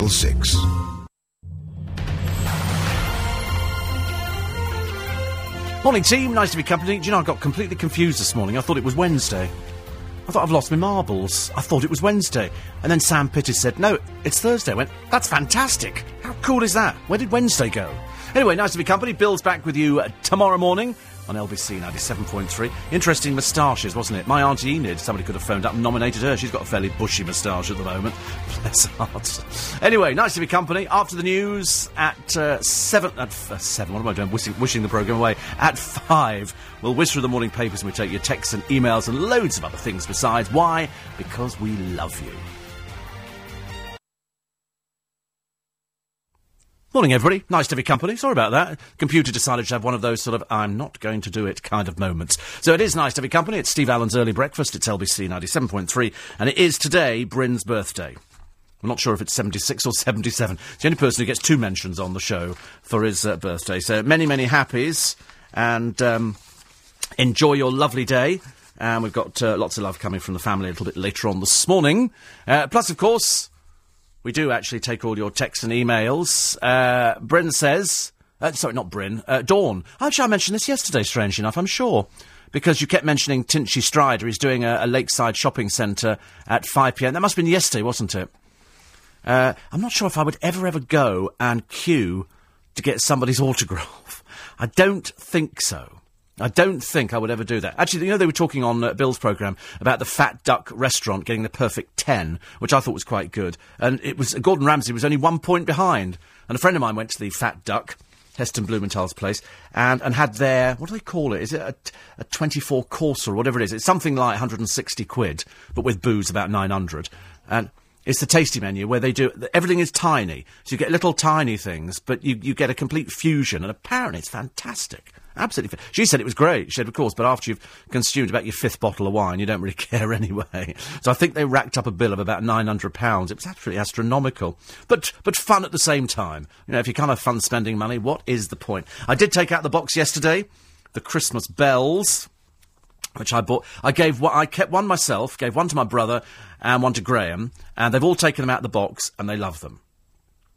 6. Morning team, nice to be company. Do you know, I got completely confused this morning. I thought it was Wednesday. I thought I've lost my marbles. I thought it was Wednesday. And then Sam Pittis said, no, it's Thursday. I went, that's fantastic. How cool is that? Where did Wednesday go? Anyway, nice to be company. Bill's back with you tomorrow morning on LBC 97.3. Interesting moustaches, wasn't it? My Auntie Enid, somebody could have phoned up and nominated her. She's got a fairly bushy moustache at the moment. Bless her heart. Anyway, nice to be company. After the news at 7... At 7, what am I doing? Wishing the programme away. At 5, we'll whiz through the morning papers and we take your texts and emails and loads of other things besides. Why? Because we love you. Morning, everybody. Nice to be company. Sorry about that. Computer decided to have one of those sort of I'm not going to do it kind of moments. So it is nice to be company. It's Steve Allen's Early Breakfast. It's LBC 97.3. And it is today Bryn's birthday. I'm not sure if it's 76 or 77. It's the only person who gets two mentions on the show for his birthday. So many, many happies. And enjoy your lovely day. And we've got lots of love coming from the family a little bit later on this morning. Plus, of course... We do actually take all your texts and emails. Bryn says... sorry, not Bryn. Dawn. Actually, I mentioned this yesterday, strangely enough, I'm sure. Because you kept mentioning Tinchy Strider. He's doing a lakeside shopping centre at 5pm. That must have been yesterday, wasn't it? I'm not sure if I would ever go and queue to get somebody's autograph. I don't think so. I don't think I would ever do that. Actually, you know, they were talking on Bill's programme about the Fat Duck restaurant getting the perfect 10, which I thought was quite good. And it was Gordon Ramsay was only 1 point behind. And a friend of mine went to the Fat Duck, Heston Blumenthal's place, and had their, what do they call it? Is it a 24-course or whatever it is? It's something like 160 quid, but with booze about 900. And... It's the tasty menu where they do... Everything is tiny. So you get little tiny things, but you get a complete fusion. And apparently it's fantastic. Absolutely. She said it was great. She said, of course, but after you've consumed about your fifth bottle of wine, you don't really care anyway. So I think they racked up a bill of about £900. It was absolutely astronomical. But fun at the same time. You know, if you can't have fun spending money, what is the point? I did take out the box yesterday. The Christmas bells... which I bought. I kept one myself, gave one to my brother and one to Graham, and they've all taken them out of the box, and they love them.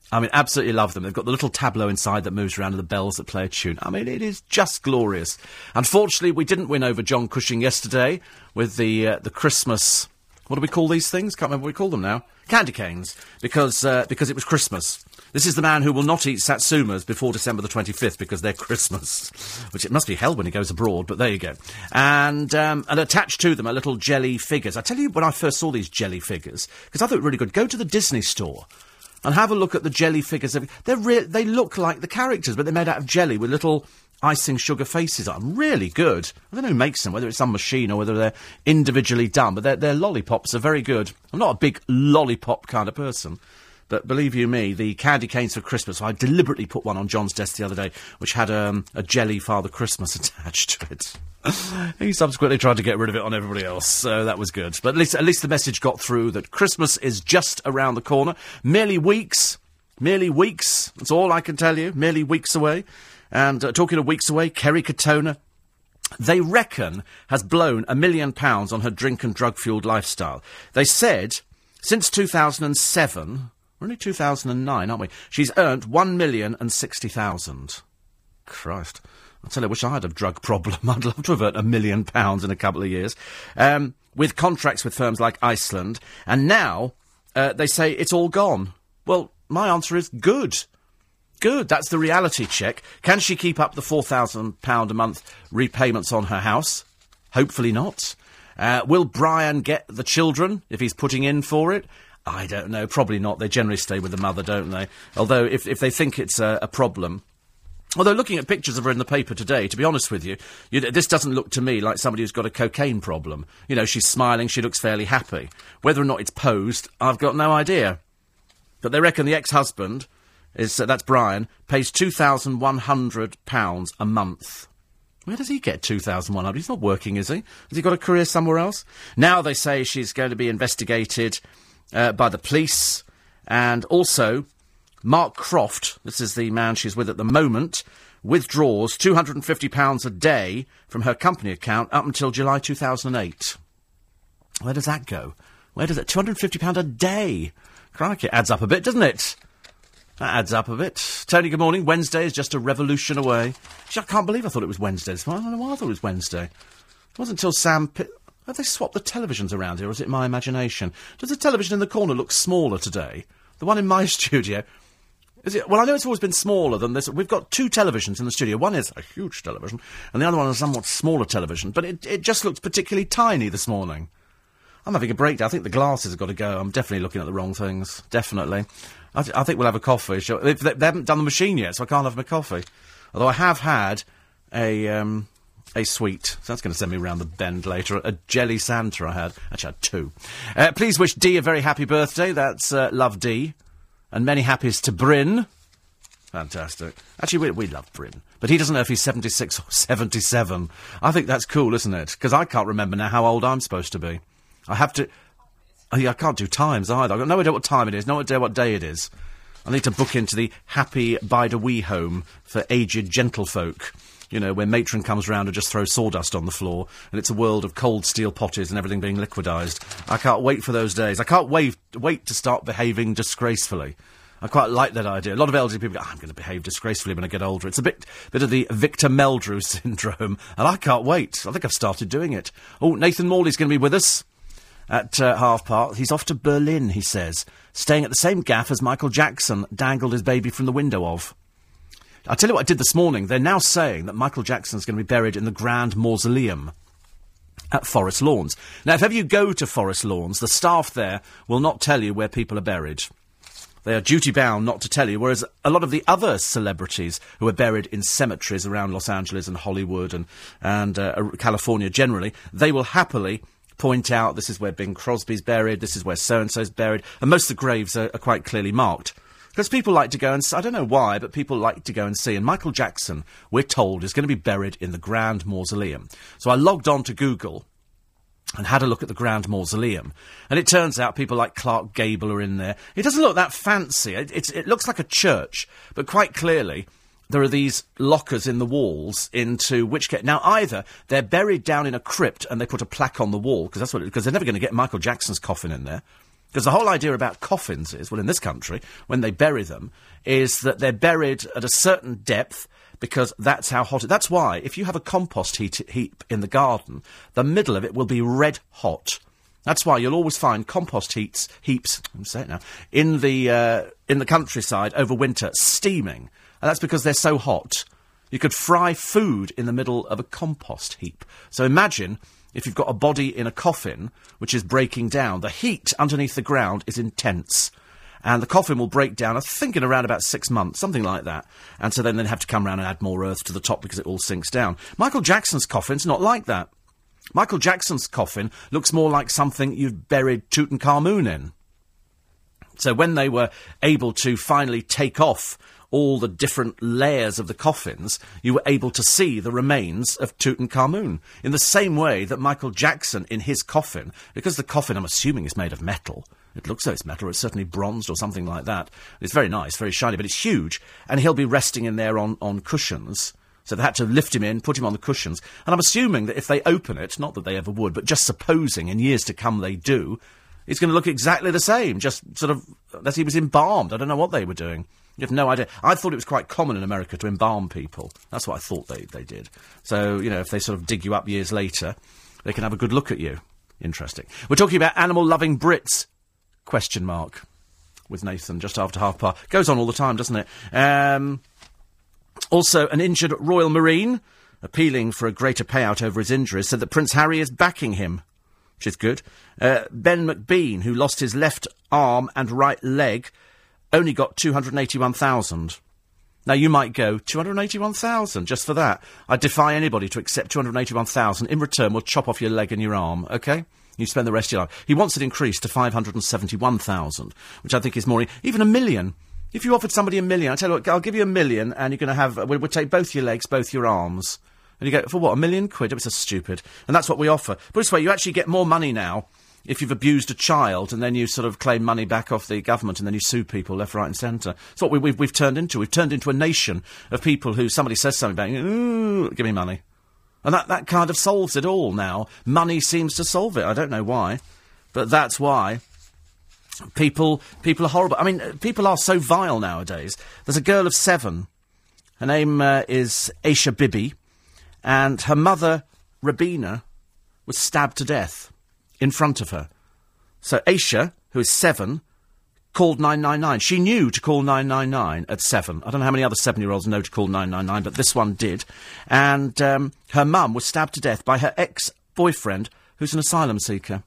I mean, absolutely love them. They've got the little tableau inside that moves around and the bells that play a tune. I mean, it is just glorious. Unfortunately, we didn't win over John Cushing yesterday with the Christmas... What do we call these things? Can't remember what we call them now. Candy canes, because it was Christmas. This is the man who will not eat satsumas before December the 25th because they're Christmas, which it must be hell when he goes abroad, but there you go. And attached to them are little jelly figures. I tell you, when I first saw these jelly figures, because I thought it really good, go to the Disney store and have a look at the jelly figures. They look like the characters, but they're made out of jelly with little icing sugar faces on. Really good. I don't know who makes them, whether it's some machine or whether they're individually done, but their lollipops are very good. I'm not a big lollipop kind of person. But believe you me, the candy canes for Christmas, I deliberately put one on John's desk the other day, which had a jelly Father Christmas attached to it. He subsequently tried to get rid of it on everybody else, so that was good. But at least the message got through that Christmas is just around the corner. Merely weeks, that's all I can tell you, merely weeks away. And talking of weeks away, Kerry Katona, they reckon, has blown £1 million on her drink and drug-fuelled lifestyle. They said, since 2007... We're only 2009, aren't we? She's earned £1,060,000. Christ. I tell you, I wish I had a drug problem. I'd love to have earned £1 million in a couple of years. With contracts with firms like Iceland. And now, they say it's all gone. Well, my answer is good. Good. That's the reality check. Can she keep up the £4,000 a month repayments on her house? Hopefully not. Will Brian get the children if he's putting in for it? I don't know. Probably not. They generally stay with the mother, don't they? Although, if they think it's a problem... Although, looking at pictures of her in the paper today, to be honest with you, this doesn't look to me like somebody who's got a cocaine problem. You know, she's smiling, she looks fairly happy. Whether or not it's posed, I've got no idea. But they reckon the ex-husband, that's Brian, pays £2,100 a month. Where does he get £2,100? He's not working, is he? Has he got a career somewhere else? Now they say she's going to be investigated... by the police, and also Mark Croft, this is the man she's with at the moment, withdraws £250 a day from her company account up until July 2008. Where does that go? Where does that... £250 a day? Crikey, it adds up a bit, doesn't it? That adds up a bit. Tony, good morning. Wednesday is just a revolution away. Gee, I can't believe I thought it was Wednesday this morning. I don't know why I thought it was Wednesday. It wasn't until Sam Pittis... Have they swapped the televisions around here, or is it my imagination? Does the television in the corner look smaller today? The one in my studio... Is it? Well, I know it's always been smaller than this. We've got two televisions in the studio. One is a huge television, and the other one is a somewhat smaller television. But it just looks particularly tiny this morning. I'm having a breakdown. I think the glasses have got to go. I'm definitely looking at the wrong things. Definitely. I think we'll have a coffee. They haven't done the machine yet, so I can't have my coffee. Although I have had a sweet. So that's going to send me round the bend later. A jelly Santa I had. Actually, I had two. Please wish Dee a very happy birthday. That's Love Dee. And many happies to Bryn. Fantastic. Actually, we love Bryn. But he doesn't know if he's 76 or 77. I think that's cool, isn't it? Because I can't remember now how old I'm supposed to be. I have to... I can't do times either. I've got no idea what time it is, no idea what day it is. I need to book into the Happy Bide-a-Wee home for aged gentlefolk. You know, where matron comes round and just throws sawdust on the floor, and it's a world of cold steel potties and everything being liquidised. I can't wait for those days. I can't wait to start behaving disgracefully. I quite like that idea. A lot of elderly people go, I'm going to behave disgracefully when I get older. It's a bit of the Victor Meldrew syndrome, and I can't wait. I think I've started doing it. Oh, Nathan Morley's going to be with us at half past. He's off to Berlin, he says, staying at the same gaff as Michael Jackson dangled his baby from the window of. I'll tell you what I did this morning. They're now saying that Michael Jackson's going to be buried in the Grand Mausoleum at Forest Lawns. Now, if ever you go to Forest Lawns, the staff there will not tell you where people are buried. They are duty-bound not to tell you, whereas a lot of the other celebrities who are buried in cemeteries around Los Angeles and Hollywood and California generally, they will happily point out, this is where Bing Crosby's buried, this is where so-and-so's buried, and most of the graves are quite clearly marked. Because people like to go and... I don't know why, but people like to go and see. And Michael Jackson, we're told, is going to be buried in the Grand Mausoleum. So I logged on to Google and had a look at the Grand Mausoleum. And it turns out people like Clark Gable are in there. It doesn't look that fancy. It looks like a church. But quite clearly, there are these lockers in the walls into which... Now, either they're buried down in a crypt and they put a plaque on the wall, because they're never going to get Michael Jackson's coffin in there. Because the whole idea about coffins is, well, in this country, when they bury them, is that they're buried at a certain depth because that's how hot it is. That's why, if you have a compost heap in the garden, the middle of it will be red hot. That's why you'll always find compost heaps, I'm saying now, in the countryside over winter, steaming. And that's because they're so hot. You could fry food in the middle of a compost heap. So imagine... If you've got a body in a coffin, which is breaking down, the heat underneath the ground is intense. And the coffin will break down, I think, in around about 6 months, something like that. And so then they'd have to come round and add more earth to the top because it all sinks down. Michael Jackson's coffin's not like that. Michael Jackson's coffin looks more like something you've buried Tutankhamun in. So when they were able to finally take off all the different layers of the coffins, you were able to see the remains of Tutankhamun. In the same way that Michael Jackson, in his coffin, because the coffin, I'm assuming, is made of metal. It looks like it's metal, or it's certainly bronzed or something like that. It's very nice, very shiny, but it's huge. And he'll be resting in there on cushions. So they had to lift him in, put him on the cushions. And I'm assuming that if they open it, not that they ever would, but just supposing in years to come they do, it's going to look exactly the same, just sort of, unless he was embalmed. I don't know what they were doing. You have no idea. I thought it was quite common in America to embalm people. That's what I thought they did. So, you know, if they sort of dig you up years later, they can have a good look at you. Interesting. We're talking about animal-loving Brits, ? With Nathan, just after half past. Goes on all the time, doesn't it? Also, an injured Royal Marine, appealing for a greater payout over his injuries, said that Prince Harry is backing him, which is good. Ben McBean, who lost his left arm and right leg, only got 281,000. Now, you might go, 281,000, just for that. I defy anybody to accept 281,000. In return, we'll chop off your leg and your arm, OK? You spend the rest of your life. He wants it increased to 571,000, which I think is more... Even $1 million. If you offered somebody $1 million, I tell you what, I'll give you $1 million, and you're going to have... We'll take both your legs, both your arms. And you go, for what, £1 million? It's so stupid. And that's what we offer. But this way, you actually get more money now if you've abused a child, and then you sort of claim money back off the government, and then you sue people left, right and centre. It's what we've turned into. We've turned into a nation of people who somebody says something about, ooh, give me money. And that kind of solves it all now. Money seems to solve it. I don't know why, but that's why People are horrible. I mean, people are so vile nowadays. There's a girl of 7. Her name is Aisha Bibi, and her mother, Rabina, was stabbed to death in front of her. So Aisha, who is 7, called 999. She knew to call 999 at 7. I don't know how many other 7-year-olds know to call 999, but this one did. And her mum was stabbed to death by her ex-boyfriend, who's an asylum seeker,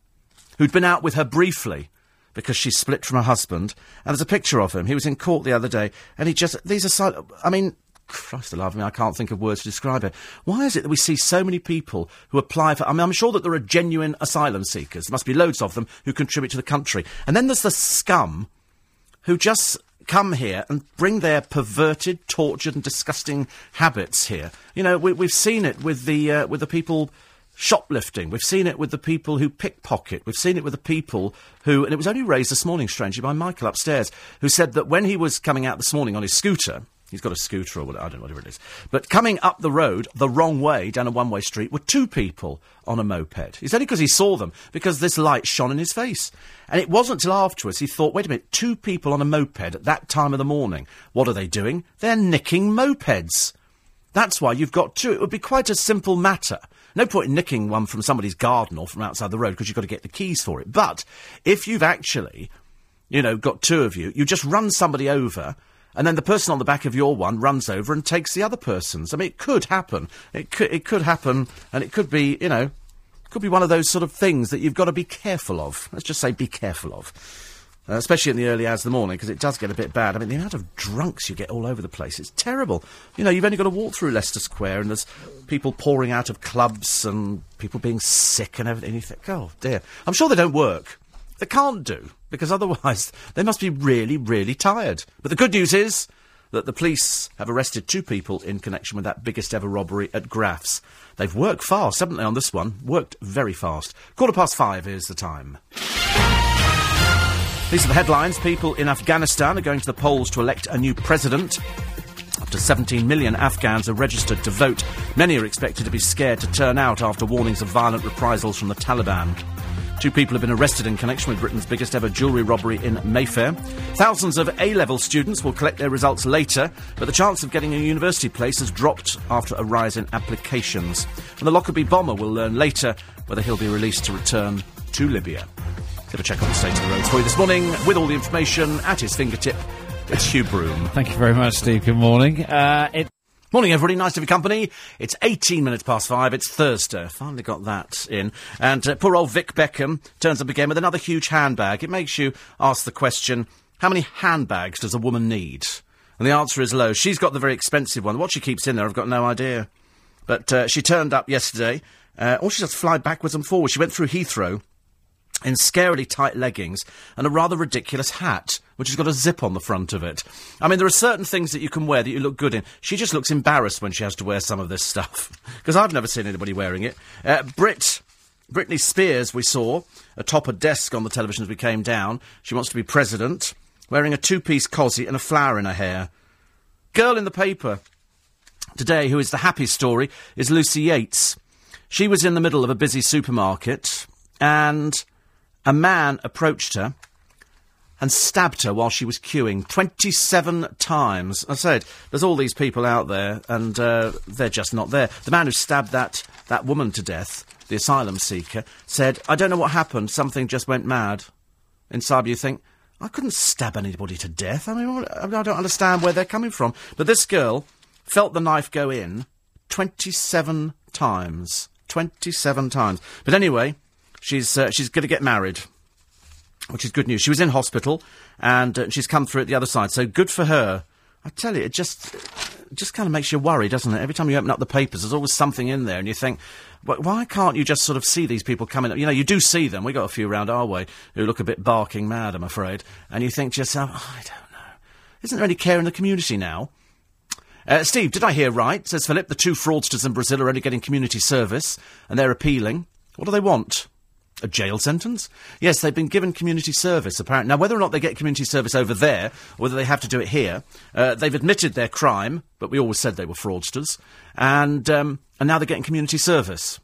who'd been out with her briefly because she split from her husband. And there's a picture of him. He was in court the other day, and he just... These asylum... I mean, Christ alive me, I can't think of words to describe it. Why is it that we see so many people who apply for... I mean, I'm sure that there are genuine asylum seekers. There must be loads of them who contribute to the country. And then there's the scum who just come here and bring their perverted, tortured and disgusting habits here. You know, we've seen it with the people shoplifting. We've seen it with the people who pickpocket. We've seen it with the people who... And it was only raised this morning, strangely, by Michael upstairs, who said that when he was coming out this morning on his scooter... He's got a scooter or whatever, I don't know, whatever it is. But coming up the road the wrong way, down a one-way street, were 2 people on a moped. It's only because he saw them, because this light shone in his face. And it wasn't till afterwards he thought, wait a minute, 2 people on a moped at that time of the morning. What are they doing? They're nicking mopeds. That's why you've got 2. It would be quite a simple matter. No point in nicking one from somebody's garden or from outside the road, because you've got to get the keys for it. But if you've actually, you know, got 2 of you, you just run somebody over... And then the person on the back of your one runs over and takes the other person's. I mean, it could happen. It could happen, and it could be, you know, it could be one of those sort of things that you've got to be careful of. Let's just say be careful of. Especially in the early hours of the morning, because it does get a bit bad. I mean, the amount of drunks you get all over the place, it's terrible. You know, you've only got to walk through Leicester Square, and there's people pouring out of clubs and people being sick and everything. You think, oh, dear. I'm sure they don't work. They can't do, because otherwise they must be really, really tired. But the good news is that the police have arrested 2 people in connection with that biggest ever robbery at Graffs. They've worked fast, haven't they, on this one? Worked very fast. 5:15 is the time. These are the headlines. People in Afghanistan are going to the polls to elect a new president. Up to 17 million Afghans are registered to vote. Many are expected to be scared to turn out after warnings of violent reprisals from the Taliban. 2 people have been arrested in connection with Britain's biggest ever jewellery robbery in Mayfair. Thousands of A-level students will collect their results later, but the chance of getting a university place has dropped after a rise in applications. And the Lockerbie bomber will learn later whether he'll be released to return to Libya. Let's have a check on the state of the roads for you this morning. With all the information at his fingertip, it's Hugh Broom. Thank you very much, Steve. Good morning. Morning, everybody. Nice to be company. It's 5:18. It's Thursday. Finally got that in. And poor old Vic Beckham turns up again with another huge handbag. It makes you ask the question, how many handbags does a woman need? And the answer is low. She's got the very expensive one. What she keeps in there, I've got no idea. But she turned up yesterday. All she does is fly backwards and forwards. She went through Heathrow in scarily tight leggings and a rather ridiculous hat, which has got a zip on the front of it. I mean, there are certain things that you can wear that you look good in. She just looks embarrassed when she has to wear some of this stuff, because I've never seen anybody wearing it. Britney Spears, we saw, atop a desk on the television as we came down. She wants to be president, wearing a two-piece cosy and a flower in her hair. Girl in the paper today, who is the happy story, is Lucy Yates. She was in the middle of a busy supermarket, and a man approached her and stabbed her while she was queuing 27 times. I said, there's all these people out there, and they're just not there. The man who stabbed that woman to death, the asylum seeker, said, I don't know what happened, something just went mad. Inside you think, I couldn't stab anybody to death. I mean, I don't understand where they're coming from. But this girl felt the knife go in 27 times. 27 times. But anyway... She's going to get married, which is good news. She was in hospital, and she's come through at the other side, so good for her. I tell you, it just kind of makes you worry, doesn't it? Every time you open up the papers, there's always something in there, and you think, why can't you just sort of see these people coming up? You know, you do see them. We got a few round our way who look a bit barking mad, I'm afraid. And you think to yourself, oh, I don't know. Isn't there any care in the community now? Steve, did I hear right? Says Philip, the 2 fraudsters in Brazil are only getting community service, and they're appealing. What do they want? A jail sentence? Yes, they've been given community service, apparently. Now, whether or not they get community service over there, or whether they have to do it here, they've admitted their crime, but we always said they were fraudsters, and now they're getting community service.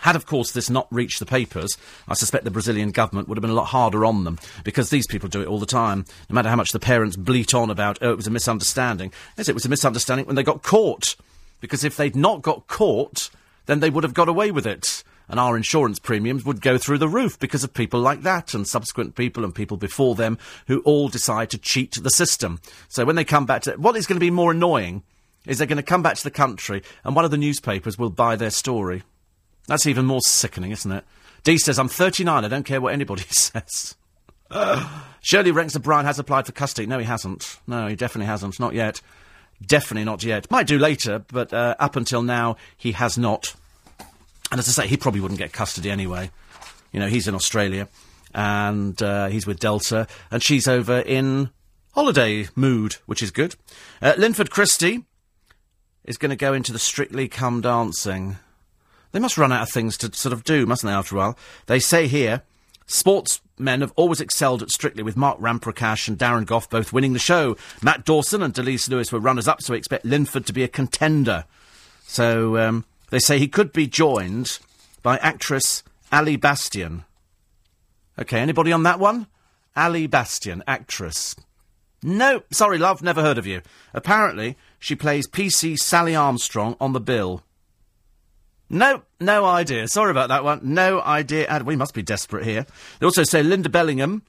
Had, of course, this not reached the papers, I suspect the Brazilian government would have been a lot harder on them, because these people do it all the time, no matter how much the parents bleat on about, oh, it was a misunderstanding. Yes, it was a misunderstanding when they got caught, because if they'd not got caught, then they would have got away with it, and our insurance premiums would go through the roof because of people like that and subsequent people and people before them who all decide to cheat the system. So when they come back to it, what is going to be more annoying is they're going to come back to the country and one of the newspapers will buy their story. That's even more sickening, isn't it? Dee says, I'm 39, I don't care what anybody says. Shirley ranks that Brian has applied for custody. No, he hasn't. No, he definitely hasn't. Not yet. Definitely not yet. Might do later, but up until now, he has not. And as I say, he probably wouldn't get custody anyway. You know, he's in Australia, and he's with Delta, and she's over in holiday mood, which is good. Linford Christie is going to go into the Strictly Come Dancing. They must run out of things to sort of do, mustn't they, after a while? They say here, sportsmen have always excelled at Strictly, with Mark Ramprakash and Darren Goff both winning the show. Matt Dawson and Delise Lewis were runners-up, so we expect Linford to be a contender. So they say he could be joined by actress Ali Bastian. OK, anybody on that one? Ali Bastian, actress. No, sorry, love, never heard of you. Apparently, she plays PC Sally Armstrong on The Bill. No, no idea. Sorry about that one. No idea. We must be desperate here. They also say Linda Bellingham,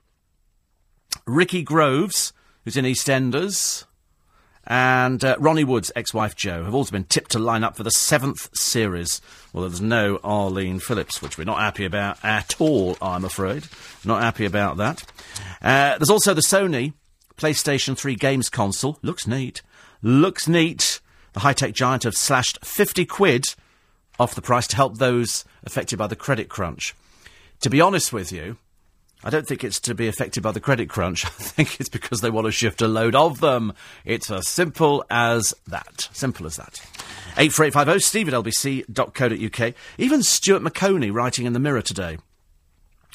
Ricky Groves, who's in EastEnders, and Ronnie Wood's ex-wife Jo have also been tipped to line up for the 7th series. Although there's no Arlene Phillips, which we're not happy about at all, I'm afraid. Not happy about that. There's also the Sony PlayStation 3 games console. Looks neat. Looks neat. The high-tech giant have slashed 50 quid... off the price to help those affected by the credit crunch. To be honest with you, I don't think it's to be affected by the credit crunch. I think it's because they want to shift a load of them. It's as simple as that. Simple as that. 84850 steve at lbc.co.uk. Even Stuart McConey writing in the Mirror today.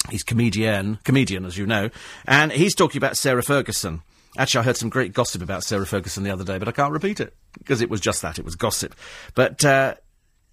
He's comedian, as you know, and he's talking about Sarah Ferguson. Actually, I heard some great gossip about Sarah Ferguson the other day, but I can't repeat it, because it was just that. It was gossip. But,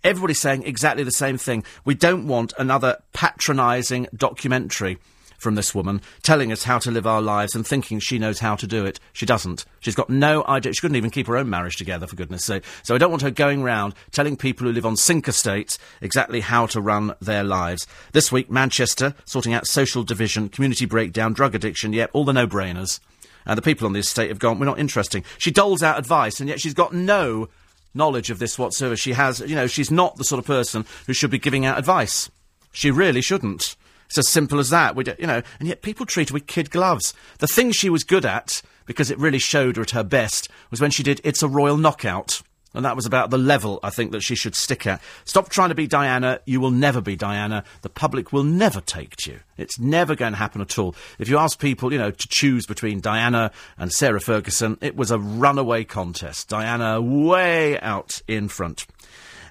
everybody's saying exactly the same thing. We don't want another patronising documentary from this woman telling us how to live our lives and thinking she knows how to do it. She doesn't. She's got no idea. She couldn't even keep her own marriage together, for goodness sake. So I don't want her going round telling people who live on sink estates exactly how to run their lives. This week, Manchester, sorting out social division, community breakdown, drug addiction, yep, all the no-brainers. And the people on the estate have gone, we're not interesting. She doles out advice, and yet she's got no knowledge of this whatsoever. She has, you know, she's not the sort of person who should be giving out advice. She really shouldn't. It's as simple as that. We do, you know, and yet people treat her with kid gloves. The thing she was good at, because it really showed her at her best, was when she did It's a Royal Knockout. And that was about the level, I think, that she should stick at. Stop trying to be Diana. You will never be Diana. The public will never take to you. It's never going to happen at all. If you ask people, you know, to choose between Diana and Sarah Ferguson, it was a runaway contest. Diana way out in front.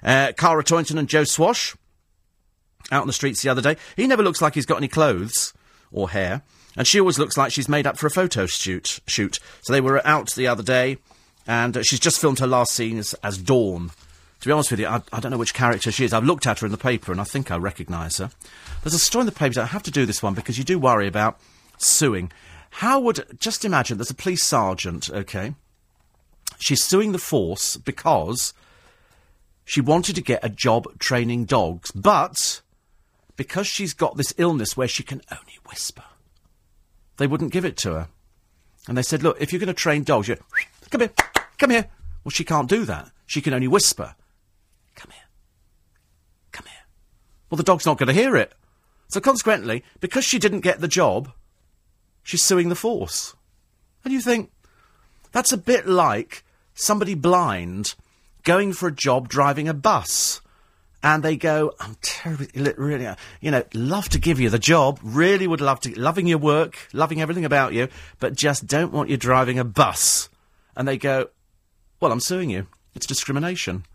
Cara Toynton and Joe Swash out on the streets the other day. He never looks like he's got any clothes or hair. And she always looks like she's made up for a photo shoot. So they were out the other day. And she's just filmed her last scene as Dawn. To be honest with you, I don't know which character she is. I've looked at her in the paper and I think I recognise her. There's a story in the paper. I have to do this one because you do worry about suing. How would... Just imagine there's a police sergeant, OK? She's suing the force because she wanted to get a job training dogs. But because she's got this illness where she can only whisper, they wouldn't give it to her. And they said, look, if you're going to train dogs, you come here, come here. Well, she can't do that. She can only whisper, come here, come here. Well, the dog's not going to hear it. So consequently, because she didn't get the job, she's suing the force. And you think, that's a bit like somebody blind going for a job driving a bus. And they go, I'm terribly, really, you know, love to give you the job, really would love to, loving your work, loving everything about you, but just don't want you driving a bus. And they go, well, I'm suing you. It's discrimination.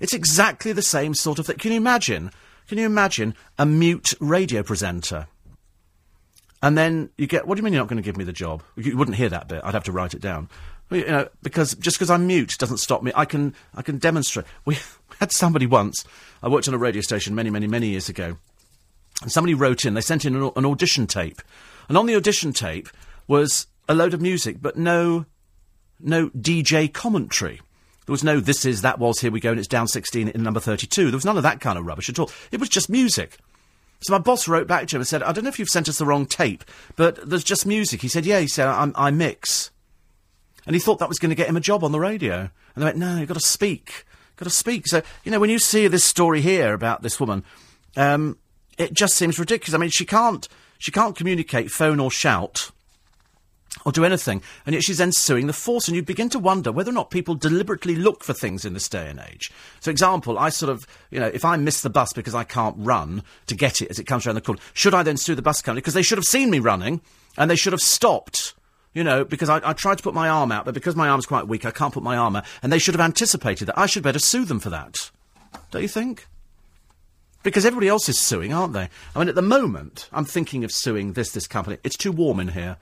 It's exactly the same sort of thing. Can you imagine? Can you imagine a mute radio presenter? And then you get, what do you mean you're not going to give me the job? You wouldn't hear that bit. I'd have to write it down. You know, because just because I'm mute doesn't stop me. I can demonstrate. We had somebody once, I worked on a radio station many, many, many years ago, and somebody wrote in, they sent in an audition tape, and on the audition tape was a load of music, but no DJ commentary. There was no this is, that was, here we go, and it's down 16 in number 32. There was none of that kind of rubbish at all. It was just music. So my boss wrote back to him and said, I don't know if you've sent us the wrong tape, but there's just music. He said, yeah, he said, I mix. And he thought that was going to get him a job on the radio. And they went, no, you've got to speak. Got to speak. So, you know, when you see this story here about this woman, it just seems ridiculous. I mean, she can't communicate, phone or shout, or do anything, and yet she's then suing the force, and you begin to wonder whether or not people deliberately look for things in this day and age. So, example, I sort of, you know, if I miss the bus because I can't run to get it as it comes around the corner, should I then sue the bus company? Because they should have seen me running, and they should have stopped, you know, because I tried to put my arm out, but because my arm's quite weak, I can't put my arm out, and they should have anticipated that. I should better sue them for that. Don't you think? Because everybody else is suing, aren't they? I mean, at the moment, I'm thinking of suing this company. It's too warm in here.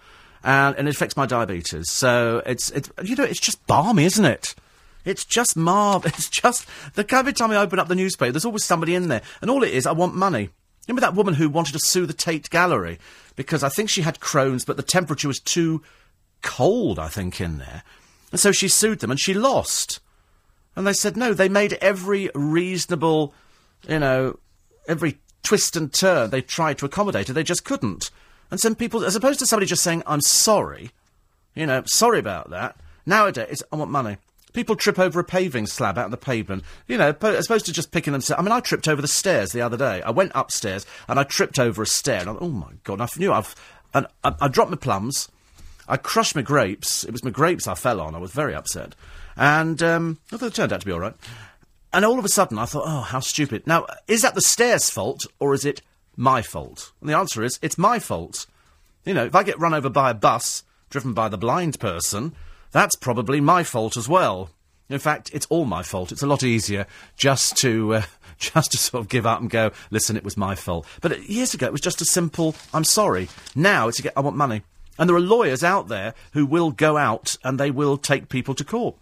And it affects my diabetes. So it's you know, it's just balmy, isn't it? It's just it's just the kind of time I open up the newspaper, there's always somebody in there. And all it is, I want money. Remember that woman who wanted to sue the Tate Gallery? Because I think she had Crohn's, but the temperature was too cold, I think, in there. And so she sued them, and she lost. And they said, no, they made every reasonable, you know, every twist and turn they tried to accommodate her. They just couldn't. And some people, as opposed to somebody just saying, I'm sorry, you know, sorry about that. Nowadays, it's, I want money. People trip over a paving slab out of the pavement, you know, as opposed to just picking themselves. I mean, I tripped over the stairs the other day. I went upstairs and I tripped over a stair. And I thought, oh, my God, I knew I dropped my plums. I crushed my grapes. It was my grapes I fell on. I was very upset. And it turned out to be all right. And all of a sudden, I thought, oh, how stupid. Now, is that the stairs' fault or is it my fault? And the answer is, it's my fault. You know, if I get run over by a bus, driven by the blind person, that's probably my fault as well. In fact, it's all my fault. It's a lot easier just to sort of give up and go, listen, it was my fault. But years ago, it was just a simple, I'm sorry. Now, it's I want money. And there are lawyers out there who will go out and they will take people to court.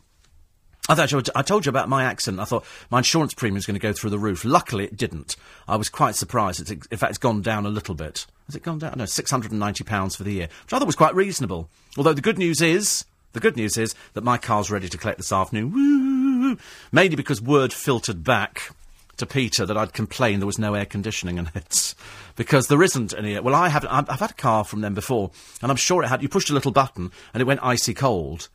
I told you about my accident. I thought my insurance premium was going to go through the roof. Luckily, it didn't. I was quite surprised. It's, in fact, it's gone down a little bit. Has it gone down? No, £690 for the year, which I thought was quite reasonable. Although the good news is that my car's ready to collect this afternoon. Woo! Mainly because word filtered back to Peter that I'd complained there was no air conditioning in it. Because there isn't any. Well, I've had a car from them before, and I'm sure it had. You pushed a little button, and it went icy cold.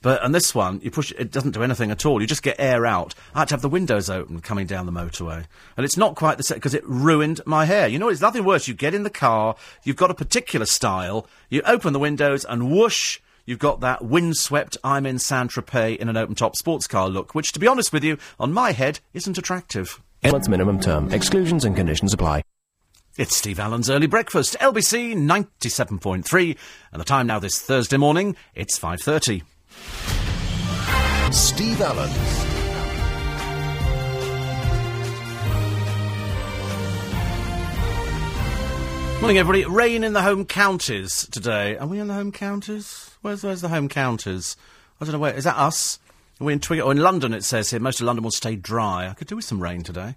But on this one, you push it doesn't do anything at all. You just get air out. I had to have the windows open coming down the motorway. And it's not quite the same, because it ruined my hair. You know, it's nothing worse. You get in the car, you've got a particular style, you open the windows, and whoosh, you've got that windswept, I'm in Saint-Tropez in an open-top sports car look, which, to be honest with you, on my head, isn't attractive. 1 month's minimum term. Exclusions and conditions apply. It's Steve Allen's Early Breakfast, LBC 97.3. And the time now this Thursday morning, it's 5:30. Steve Allen. Morning, everybody. Rain in the home counties today. Are we in the home counties? Where's the home counties? I don't know where. Is that us? Are we in Twiggy? Or in London, it says here. Most of London will stay dry. I could do with some rain today.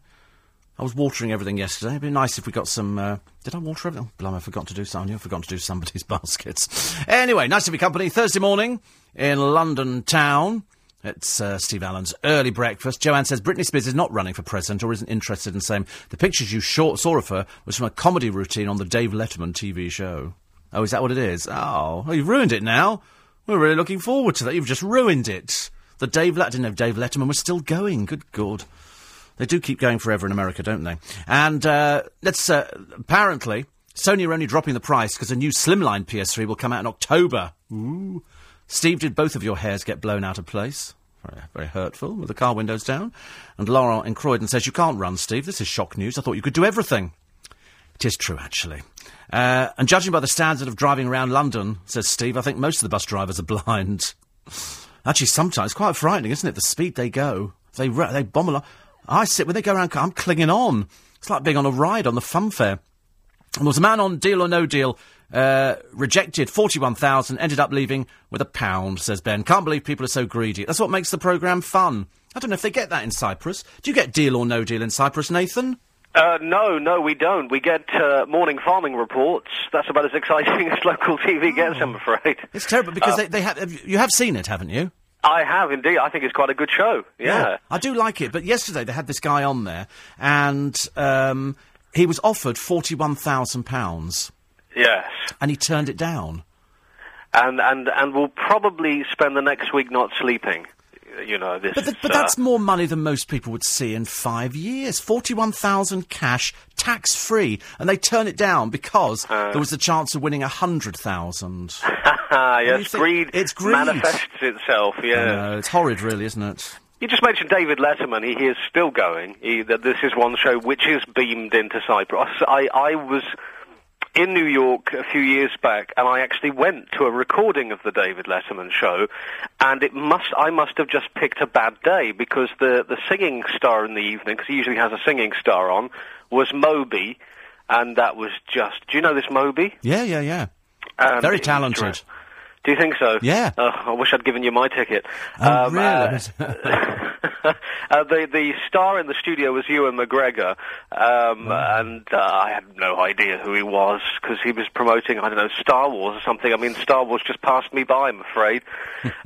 I was watering everything yesterday. It'd be nice if we got some... did I water everything? Oh, blimey, I forgot to do something. I forgot to do somebody's baskets. Anyway, nice to be company. Thursday morning in London town. It's Steve Allen's Early Breakfast. Joanne says, Britney Spears is not running for president or isn't interested in saying the pictures you saw of her was from a comedy routine on the Dave Letterman TV show. Oh, is that what it is? Oh, well, you've ruined it now. We're really looking forward to that. You've just ruined it. I didn't know Dave Letterman was still going. Good God. They do keep going forever in America, don't they? And apparently, Sony are only dropping the price because a new slimline PS3 will come out in October. Ooh. Steve, did both of your hairs get blown out of place? Very, very hurtful, with the car windows down. And Laurent in Croydon says, you can't run, Steve. This is shock news. I thought you could do everything. It is true, actually. And judging by the standard of driving around London, says Steve, I think most of the bus drivers are blind. Actually, sometimes. Quite frightening, isn't it? The speed they go. They bomb along. When they go around, I'm clinging on. It's like being on a ride on the fun fair. And there was a man on Deal or No Deal, rejected 41,000, ended up leaving with £1, says Ben. Can't believe people are so greedy. That's what makes the programme fun. I don't know if they get that in Cyprus. Do you get Deal or No Deal in Cyprus, Nathan? No, we don't. We get morning farming reports. That's about as exciting as local TV gets, I'm afraid. It's terrible, because they have... You have seen it, haven't you? I have, indeed. I think it's quite a good show, yeah. I do like it, but yesterday they had this guy on there, and he was offered £41,000. Yes. And he turned it down. And will probably spend the next week not sleeping. You know, this but that's more money than most people would see in 5 years. 41,000 cash, tax-free. And they turn it down because there was the chance of winning 100,000. Yes, greed, it's greed manifests itself, yeah. It's horrid, really, isn't it? You just mentioned David Letterman. He is still going. This is one show which is beamed into Cyprus. I was in New York a few years back, and I actually went to a recording of the David Letterman show, and I must have just picked a bad day, because the singing star in the evening, because he usually has a singing star on, was Moby, and that was just... Do you know this Moby? Yeah. Very talented. Do you think so? Yeah. I wish I'd given you my ticket. Oh, really? The star in the studio was Ewan McGregor, and I had no idea who he was, because he was promoting, I don't know, Star Wars or something. I mean, Star Wars just passed me by, I'm afraid.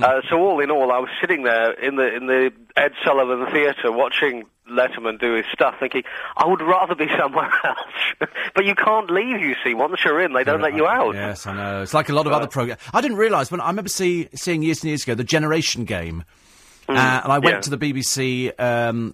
So all in all, I was sitting there in the Ed Sullivan Theatre watching Letterman do his stuff, thinking, I would rather be somewhere else. But you can't leave, you see. Once you're in, they don't let you out. Yes, I know. It's like a lot of other programmes. I didn't realise, when I remember seeing years and years ago, The Generation Game. And I went to the BBC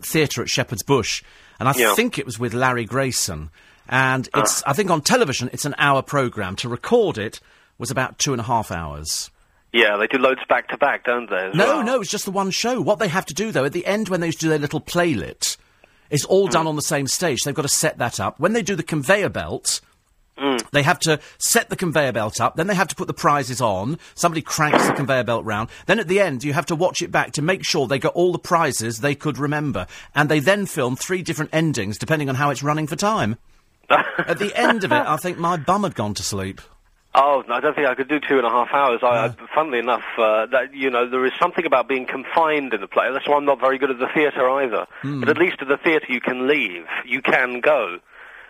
theatre at Shepherd's Bush, and I think it was with Larry Grayson. And it's, I think on television, it's an hour programme. To record it was about 2.5 hours. Yeah, they do loads back-to-back, don't they? No, it's just the one show. What they have to do, though, at the end when they do their little playlet, it's all done on the same stage. They've got to set that up. When they do the conveyor belt... They have to set the conveyor belt up, then they have to put the prizes on, somebody cranks the conveyor belt round, then at the end you have to watch it back to make sure they got all the prizes they could remember, and they then film 3 different endings depending on how it's running for time. At the end of it, I think my bum had gone to sleep. Oh, no, I don't think I could do 2.5 hours. Funnily enough, there is something about being confined in the play. That's why I'm not very good at the theatre either. But at least at the theatre you can leave, you can go.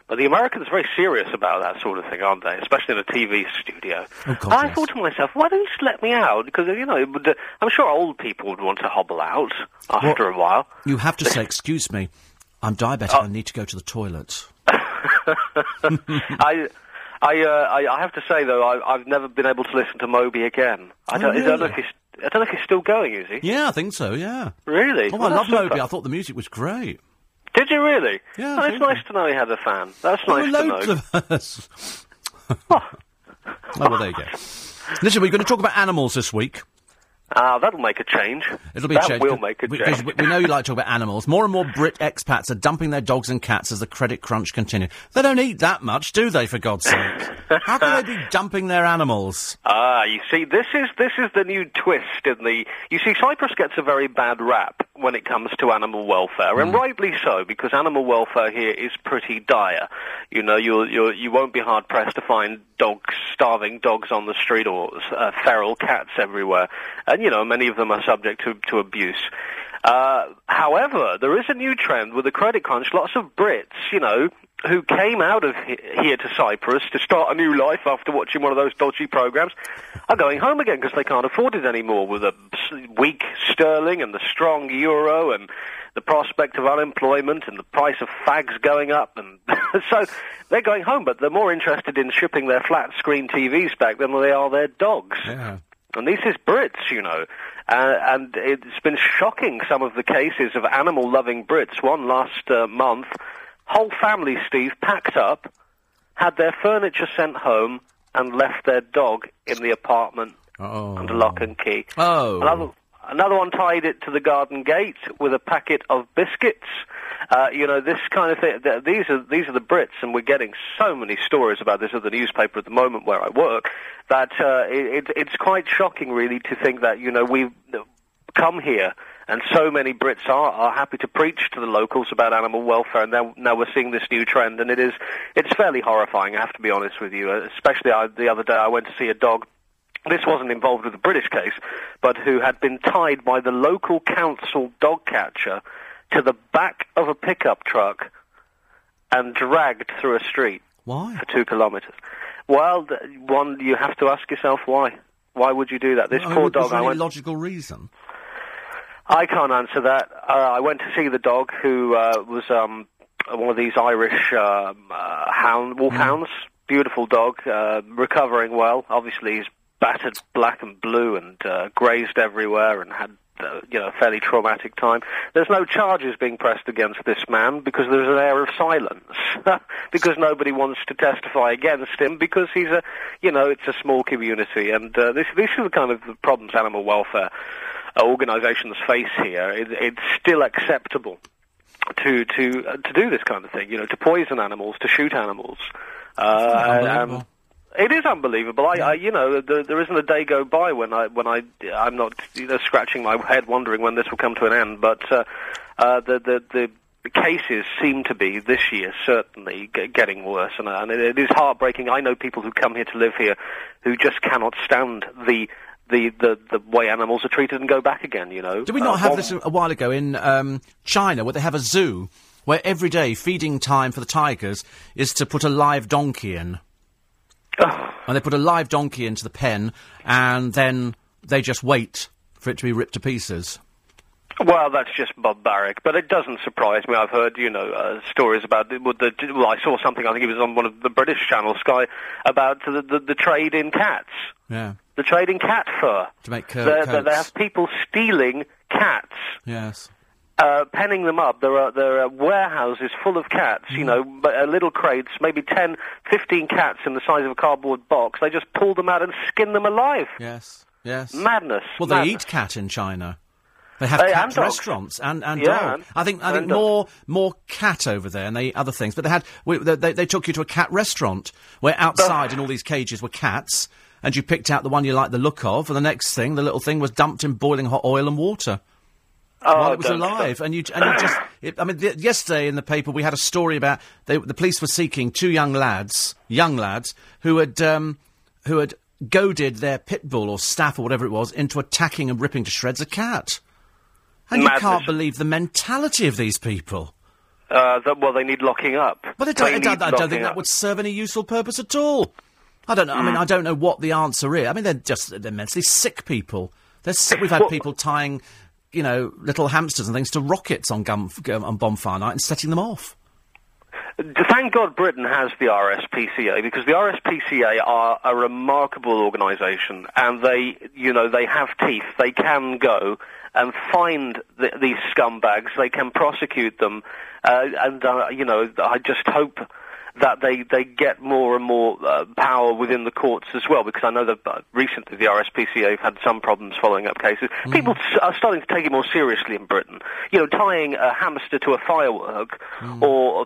But the Americans are very serious about that sort of thing, aren't they? Especially in a TV studio. Oh, God, I thought to myself, why don't you just let me out? Because, I'm sure old people would want to hobble out after a while. You have to say, excuse me, I'm diabetic, I need to go to the toilet. I have to say, though, I've never been able to listen to Moby again. I don't know if he's still going, is he? Yeah, I think so, yeah. Really? Oh, I love Moby. I thought the music was great. Did you really? Yeah. It's nice to know he had a fan. That's nice to know. There were loads of us. Well, there you go. Listen, we're going to talk about animals this week. That'll make a change. That will make a change. We know you like to talk about animals. More and more Brit expats are dumping their dogs and cats as the credit crunch continues. They don't eat that much, do they, for God's sake? How can they be dumping their animals? You see, this is the new twist in the... You see, Cyprus gets a very bad rap when it comes to animal welfare, and rightly so, because animal welfare here is pretty dire. You know, you won't be hard-pressed to find starving dogs on the street or feral cats everywhere. And, many of them are subject to abuse. However, there is a new trend with the credit crunch. Lots of Brits, who came out of here to Cyprus to start a new life after watching one of those dodgy programmes, are going home again because they can't afford it anymore with a weak sterling and the strong euro and the prospect of unemployment and the price of fags going up. And so they're going home, but they're more interested in shipping their flat-screen TVs back than they are their dogs. Yeah. And this is Brits, and it's been shocking, some of the cases of animal-loving Brits. One last month, whole family, Steve, packed up, had their furniture sent home, and left their dog in the apartment under lock and key. Oh. Another one tied it to the garden gate with a packet of biscuits. This kind of thing. These are the Brits, and we're getting so many stories about this at the newspaper at the moment where I work, that it's quite shocking, really, to think that, we've come here, and so many Brits are happy to preach to the locals about animal welfare, and now we're seeing this new trend, and it's fairly horrifying, I have to be honest with you. Especially the other day I went to see a dog this wasn't involved with the British case, but who had been tied by the local council dog catcher to the back of a pickup truck and dragged through a street. Why? For 2 kilometres. Well, one, you have to ask yourself why. Why would you do that? This poor dog... There's any logical reason? I can't answer that. I went to see the dog, who was one of these Irish wolfhounds. Beautiful dog, recovering well. Obviously, he's battered black and blue and grazed everywhere and had a fairly traumatic time. There's no charges being pressed against this man because there's an air of silence, because nobody wants to testify against him, because he's it's a small community, and this is the kind of the problems animal welfare organisations face here. It's still acceptable to do this kind of thing, to poison animals, to shoot animals. It is unbelievable. There isn't a day go by when I'm not scratching my head wondering when this will come to an end. But the cases seem to be this year certainly getting worse, and it is heartbreaking. I know people who come here to live here who just cannot stand the way animals are treated and go back again. Did we not have this a while ago in China, where they have a zoo where every day feeding time for the tigers is to put a live donkey in? And they put a live donkey into the pen, and then they just wait for it to be ripped to pieces. Well, that's just barbaric, but it doesn't surprise me. I've heard, stories about... I saw something, I think it was on one of the British channels, Sky, about the trade in cats. Yeah. The trade in cat fur. To make coats. They have people stealing cats. Yes. Penning them up. There are warehouses full of cats, little crates, maybe 10, 15 cats in the size of a cardboard box. They just pull them out and skin them alive. Yes, yes. Madness. Well, they eat cat in China. They have cat restaurants and dog. I think more cat over there, and they eat other things. But they took you to a cat restaurant where outside in all these cages were cats, and you picked out the one you liked the look of, and the next thing, the little thing, was dumped in boiling hot oil and water. While it was alive, and you just... yesterday in the paper we had a story about the police were seeking two young lads, who had goaded their pit bull or staff or whatever it was into attacking and ripping to shreds a cat. And madness. You can't believe the mentality of these people. They need locking up. But I don't think that would serve any useful purpose at all. I don't know. I don't know what the answer is. They're mentally sick people. They're sick. We've had people tying... little hamsters and things to rockets on on bonfire night and setting them off. Thank God Britain has the RSPCA, because the RSPCA are a remarkable organisation, and they have teeth. They can go and find these scumbags. They can prosecute them, and I just hope that they get more and more power within the courts as well, because I know that recently the RSPCA have had some problems following up cases. People are starting to take it more seriously in Britain. Tying a hamster to a firework or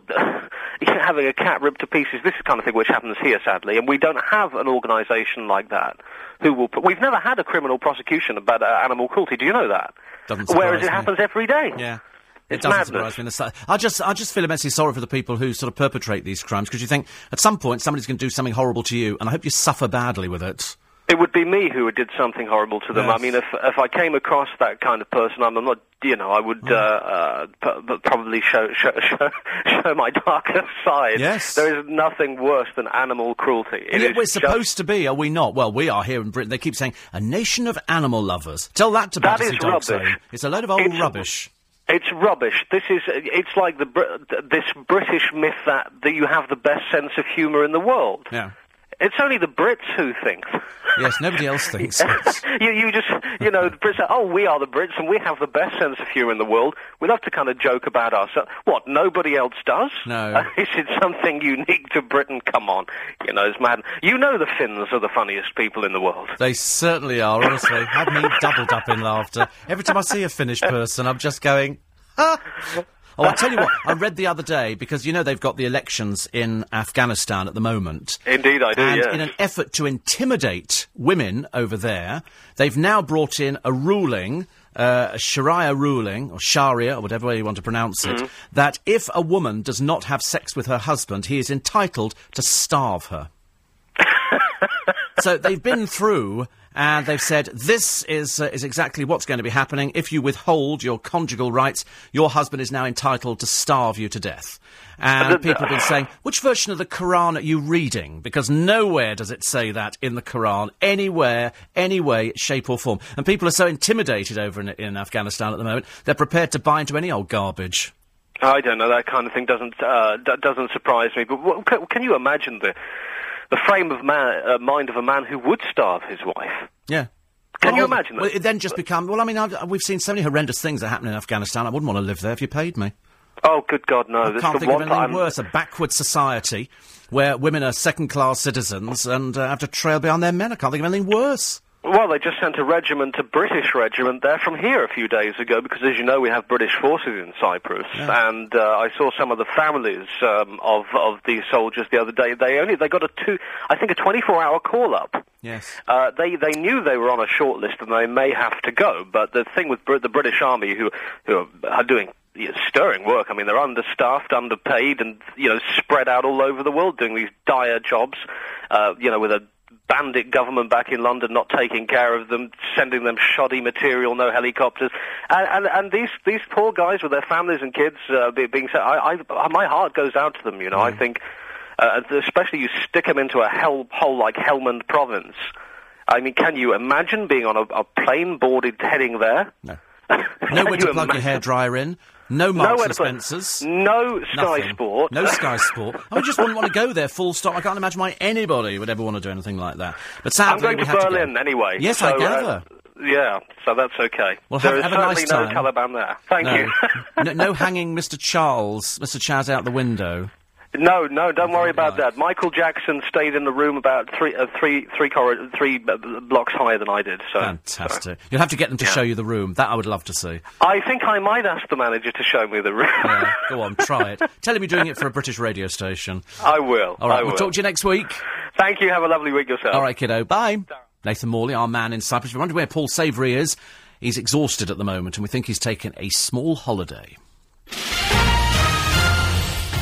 having a cat ripped to pieces, this is the kind of thing which happens here, sadly, and we don't have an organisation like that. We've never had a criminal prosecution about animal cruelty. Do you know that? Whereas it happens every day. Yeah. It doesn't surprise me in the slightest. I just feel immensely sorry for the people who sort of perpetrate these crimes, because you think at some point somebody's going to do something horrible to you, and I hope you suffer badly with it. It would be me who did something horrible to them. Yes. I mean, if I came across that kind of person, I'm not, I would probably show my darker side. Yes. There is nothing worse than animal cruelty. We're supposed to be, are we not? Well, we are here in Britain. They keep saying, a nation of animal lovers. Tell that to Battersea Dog Zone. It's a load of old rubbish. It's rubbish. It's like this British myth that you have the best sense of humour in the world. Yeah. It's only the Brits who think. Yes, nobody else thinks. The Brits are, we are the Brits and we have the best sense of humour in the world. We love to kind of joke about ourselves. What, nobody else does? No. Is it something unique to Britain? Come on. It's mad. The Finns are the funniest people in the world. They certainly are, honestly. Had me doubled up in laughter. Every time I see a Finnish person, I'm just going, ah! Oh, I'll tell you what, I read the other day, because they've got the elections in Afghanistan at the moment. Indeed, I do, and in an effort to intimidate women over there, they've now brought in a ruling, a Sharia ruling, or Sharia, or whatever way you want to pronounce it, that if a woman does not have sex with her husband, he is entitled to starve her. So they've been through And they've said, this is exactly what's going to be happening. If you withhold your conjugal rights, your husband is now entitled to starve you to death. And people have been saying, which version of the Quran are you reading? Because nowhere does it say that in the Quran, anywhere, any way, shape or form. And people are so intimidated over in Afghanistan at the moment, they're prepared to buy into any old garbage. I don't know, that kind of thing doesn't surprise me. But can you imagine the frame of mind of a man who would starve his wife? Yeah. Can you imagine that? Well, it then just becomes... Well, I mean, we've seen so many horrendous things that happen in Afghanistan, I wouldn't want to live there if you paid me. Oh, good God, no. I can't think of anything worse. A backward society where women are second-class citizens and have to trail behind their men. I can't think of anything worse. Well, they just sent a British regiment there from here a few days ago, because, as you know, we have British forces in Cyprus. Yeah. And I saw some of the families of these soldiers the other day. They got a 24-hour call-up. Yes. They knew they were on a short list and they may have to go. But the thing with the British Army, who are doing stirring work. I mean, they're understaffed, underpaid, and spread out all over the world doing these dire jobs. With a bandit government back in London not taking care of them, sending them shoddy material, no helicopters, and these poor guys with their families and kids being sent. My heart goes out to them. I think, especially you stick them into a hole like Helmand Province. I mean, can you imagine being on a plane boarded heading there? No. Nowhere to plug your hairdryer in. No Marks and Spencers. No Sky Sport. No Sky Sport. I just wouldn't want to go there, full stop. I can't imagine why anybody would ever want to do anything like that. But sadly, I'm going to Berlin anyway. Yes, so, I gather. Yeah, so that's okay. Well, have a nice time. There's certainly no Taliban there. Thank you. No hanging Mr. Chaz out the window. No, don't worry about that. Michael Jackson stayed in the room about three blocks higher than I did, so... Fantastic. You'll have to get them to show you the room. That I would love to see. I think I might ask the manager to show me the room. Yeah, go on, try it. Tell him you're doing it for a British radio station. I will. All right, we'll talk to you next week. Thank you, have a lovely week yourself. All right, kiddo, bye. Sarah. Nathan Morley, our man in Cyprus. If you wonder where Paul Savary is, he's exhausted at the moment, and we think he's taken a small holiday.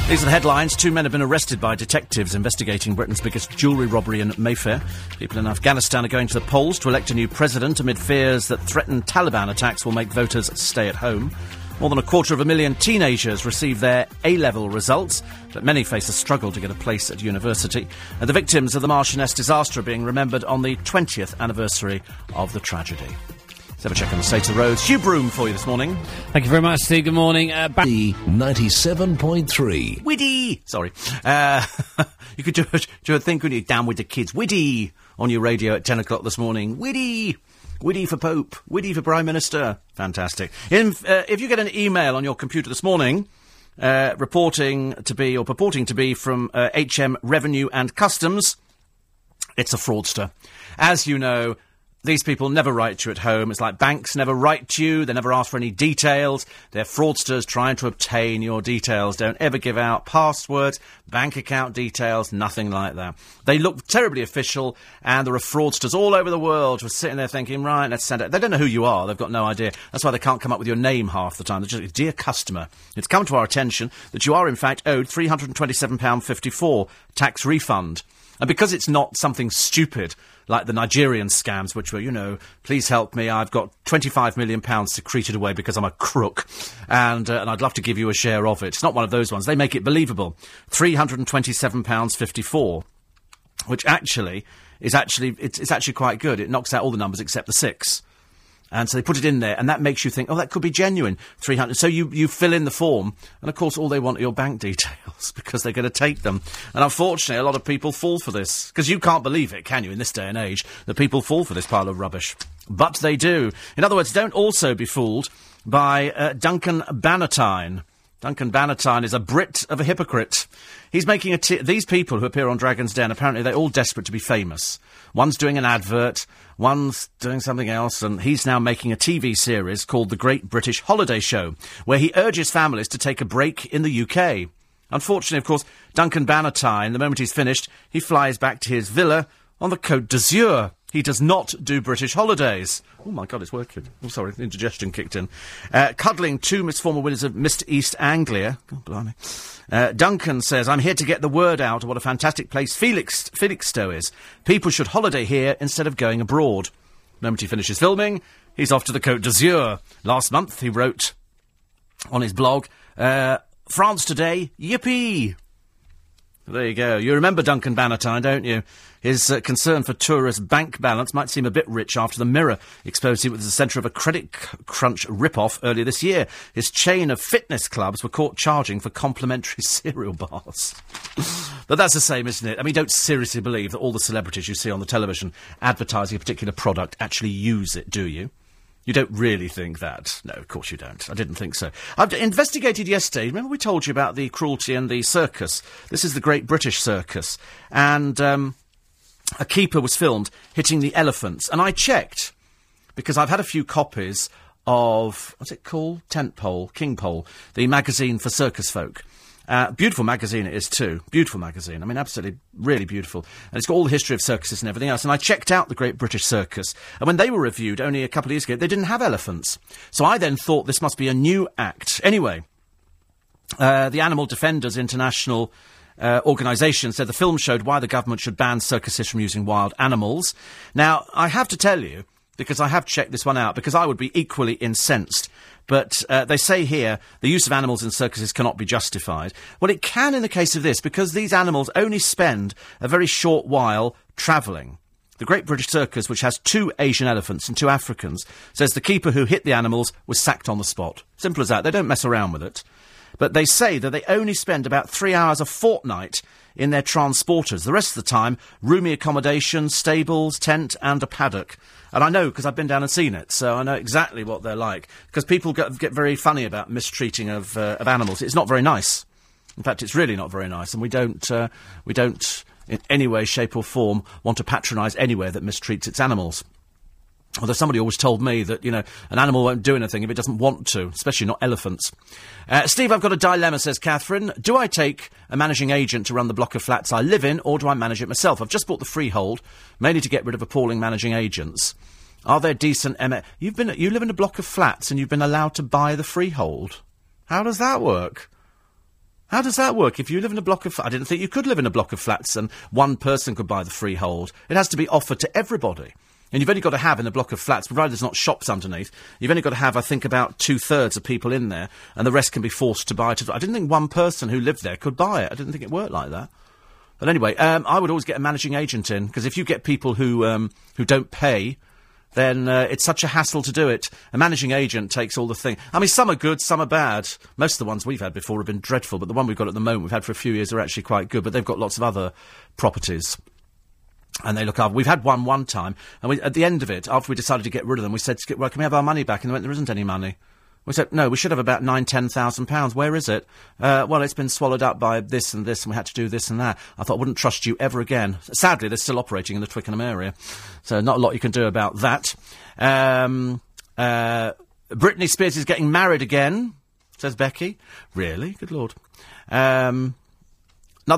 These are the headlines. Two men have been arrested by detectives investigating Britain's biggest jewellery robbery in Mayfair. People in Afghanistan are going to the polls to elect a new president amid fears that threatened Taliban attacks will make voters stay at home. More than 250,000 teenagers receive their A-level results, but many face a struggle to get a place at university. And the victims of the Marchioness disaster are being remembered on the 20th anniversary of the tragedy. Let's have a check on the state of the roads. Hugh Broom for you this morning. Thank you very much, Steve. Good morning. 97.3. Widdy! Sorry. You could do a thing, couldn't you? Down with the kids. Widdy! On your radio at 10 o'clock this morning. Widdy! Widdy for Pope. Widdy for Prime Minister. Fantastic. If you get an email on your computer this morning... purporting to be from HM Revenue and Customs, it's a fraudster. As you know... These people never write to you at home. It's like banks never write to you. They never ask for any details. They're fraudsters trying to obtain your details. Don't ever give out passwords, bank account details, nothing like that. They look terribly official, and there are fraudsters all over the world who are sitting there thinking, right, let's send it. They don't know who you are. They've got no idea. That's why they can't come up with your name half the time. They're just, dear customer, it's come to our attention that you are, in fact, owed £327.54 tax refund. And because it's not something stupid, like the Nigerian scams, which were, please help me, I've got £25 million secreted away because I'm a crook, and I'd love to give you a share of it. It's not one of those ones. They make it believable. £327.54, which is actually quite good. It knocks out all the numbers except the 6. And so they put it in there, and that makes you think, oh, that could be genuine, 300. So you fill in the form, and, of course, all they want are your bank details, because they're going to take them. And, unfortunately, a lot of people fall for this, because you can't believe it, can you, in this day and age, that people fall for this pile of rubbish. But they do. In other words, don't also be fooled by Duncan Bannatyne. Duncan Bannatyne is a Brit of a hypocrite. He's making these people who appear on Dragon's Den, apparently they're all desperate to be famous. One's doing an advert, one's doing something else, and he's now making a TV series called The Great British Holiday Show, where he urges families to take a break in the UK. Unfortunately, of course, Duncan Bannatyne, the moment he's finished, he flies back to his villa on the Côte d'Azur, He does not do British holidays. Oh, my God, it's working. I'm sorry, indigestion kicked in. Cuddling two former winners of Mr East Anglia. God, blimey. Duncan says, I'm here to get the word out of what a fantastic place Felixstowe is. People should holiday here instead of going abroad. The moment he finishes filming, he's off to the Côte d'Azur. Last month, he wrote on his blog, France today, yippee! There you go. You remember Duncan Bannatyne, don't you? His concern for tourist bank balance might seem a bit rich after the Mirror exposed him as the centre of a credit crunch rip-off earlier this year. His chain of fitness clubs were caught charging for complimentary cereal bars. But that's the same, isn't it? I mean, don't seriously believe that all the celebrities you see on the television advertising a particular product actually use it, do you? You don't really think that. No, of course you don't. I didn't think so. I've investigated yesterday. Remember we told you about the cruelty and the circus? This is the Great British Circus. And a keeper was filmed hitting the elephants. And I checked, because I've had a few copies of, what's it called? Tentpole, Kingpole, the magazine for circus folk. Beautiful magazine it is, too. Beautiful magazine. I mean, absolutely, really beautiful. And it's got all the history of circuses and everything else. And I checked out the Great British Circus. And when they were reviewed only a couple of years ago, they didn't have elephants. So I then thought this must be a new act. Anyway, the Animal Defenders International organisation said the film showed why the government should ban circuses from using wild animals. Now, I have to tell you, because I have checked this one out, because I would be equally incensed. But they say here the use of animals in circuses cannot be justified. Well, it can in the case of this, because these animals only spend a very short while travelling. The Great British Circus, which has 2 Asian elephants and 2 Africans, says the keeper who hit the animals was sacked on the spot. Simple as that. They don't mess around with it. But they say that they only spend about 3 hours a fortnight in their transporters. The rest of the time, roomy accommodation, stables, tent and a paddock. And I know, because I've been down and seen it, so I know exactly what they're like. Because people get very funny about mistreating of animals. It's not very nice. In fact, it's really not very nice. And we don't in any way, shape or form, want to patronise anywhere that mistreats its animals. Although somebody always told me that, you know, an animal won't do anything if it doesn't want to, especially not elephants. Steve, I've got a dilemma, says Catherine. Do I take a managing agent to run the block of flats I live in, or do I manage it myself? I've just bought the freehold, mainly to get rid of appalling managing agents. Are there decent You live in a block of flats and you've been allowed to buy the freehold. How does that work? How does that work? If you live in a block of... I didn't think you could live in a block of flats and one person could buy the freehold. It has to be offered to everybody. And you've only got to have, in a block of flats, provided there's not shops underneath, you've only got to have, I think, about 2/3 of people in there, and the rest can be forced to buy it. I didn't think one person who lived there could buy it. I didn't think it worked like that. But anyway, I would always get a managing agent in, because if you get people who don't pay, then it's such a hassle to do it. A managing agent takes all the thing. I mean, some are good, some are bad. Most of the ones we've had before have been dreadful, but the one we've got at the moment, we've had for a few years, are actually quite good, but they've got lots of other properties. And they look after. We've had one time, and at the end of it, after we decided to get rid of them, we said, well, can we have our money back? And they went, there isn't any money. We said, no, we should have about £9,000-10,000. Where is it? Well, it's been swallowed up by this and this, and we had to do this and that. I thought, I wouldn't trust you ever again. Sadly, they're still operating in the Twickenham area, so not a lot you can do about that. Britney Spears is getting married again, says Becky. Really? Good Lord. Another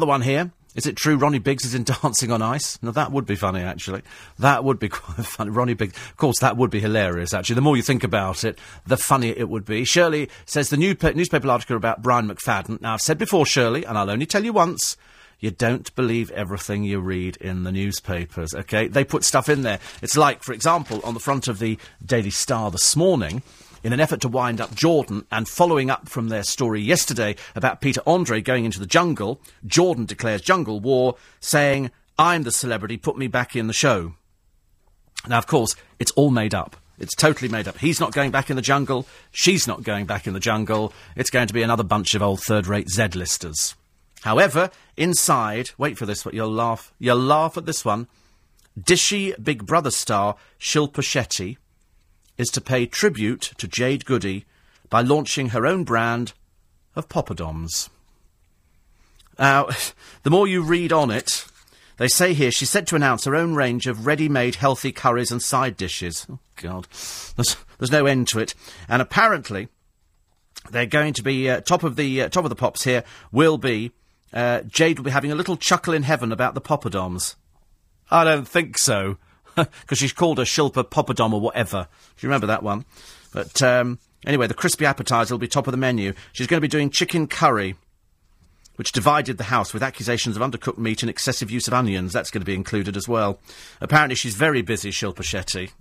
one here. Is it true Ronnie Biggs is in Dancing on Ice? Now, that would be funny, actually. That would be quite funny. Ronnie Biggs. Of course, that would be hilarious, actually. The more you think about it, the funnier it would be. Shirley says the newspaper article about Brian McFadden. Now, I've said before, Shirley, and I'll only tell you once, you don't believe everything you read in the newspapers, OK? They put stuff in there. It's like, for example, on the front of the Daily Star this morning... In an effort to wind up Jordan and following up from their story yesterday about Peter Andre going into the jungle, Jordan declares jungle war, saying, I'm the celebrity, put me back in the show. Now, of course, it's all made up. It's totally made up. He's not going back in the jungle. She's not going back in the jungle. It's going to be another bunch of old third-rate Z-listers. However, inside... Wait for this, but you'll laugh. You'll laugh at this one. Dishy Big Brother star Shilpa Shetty is to pay tribute to Jade Goody by launching her own brand of poppadoms. Now, the more you read on it, they say here she's set to announce her own range of ready-made healthy curries and side dishes. Oh, God. There's no end to it. And apparently, they're going to be... top of the pops here will be... Jade will be having a little chuckle in heaven about the poppadoms. I don't think so. because she's called her Shilpa Poppadom or whatever. Do you remember that one? But anyway, the crispy appetiser will be top of the menu. She's going to be doing chicken curry, which divided the house with accusations of undercooked meat and excessive use of onions. That's going to be included as well. Apparently she's very busy, Shilpa Shetty.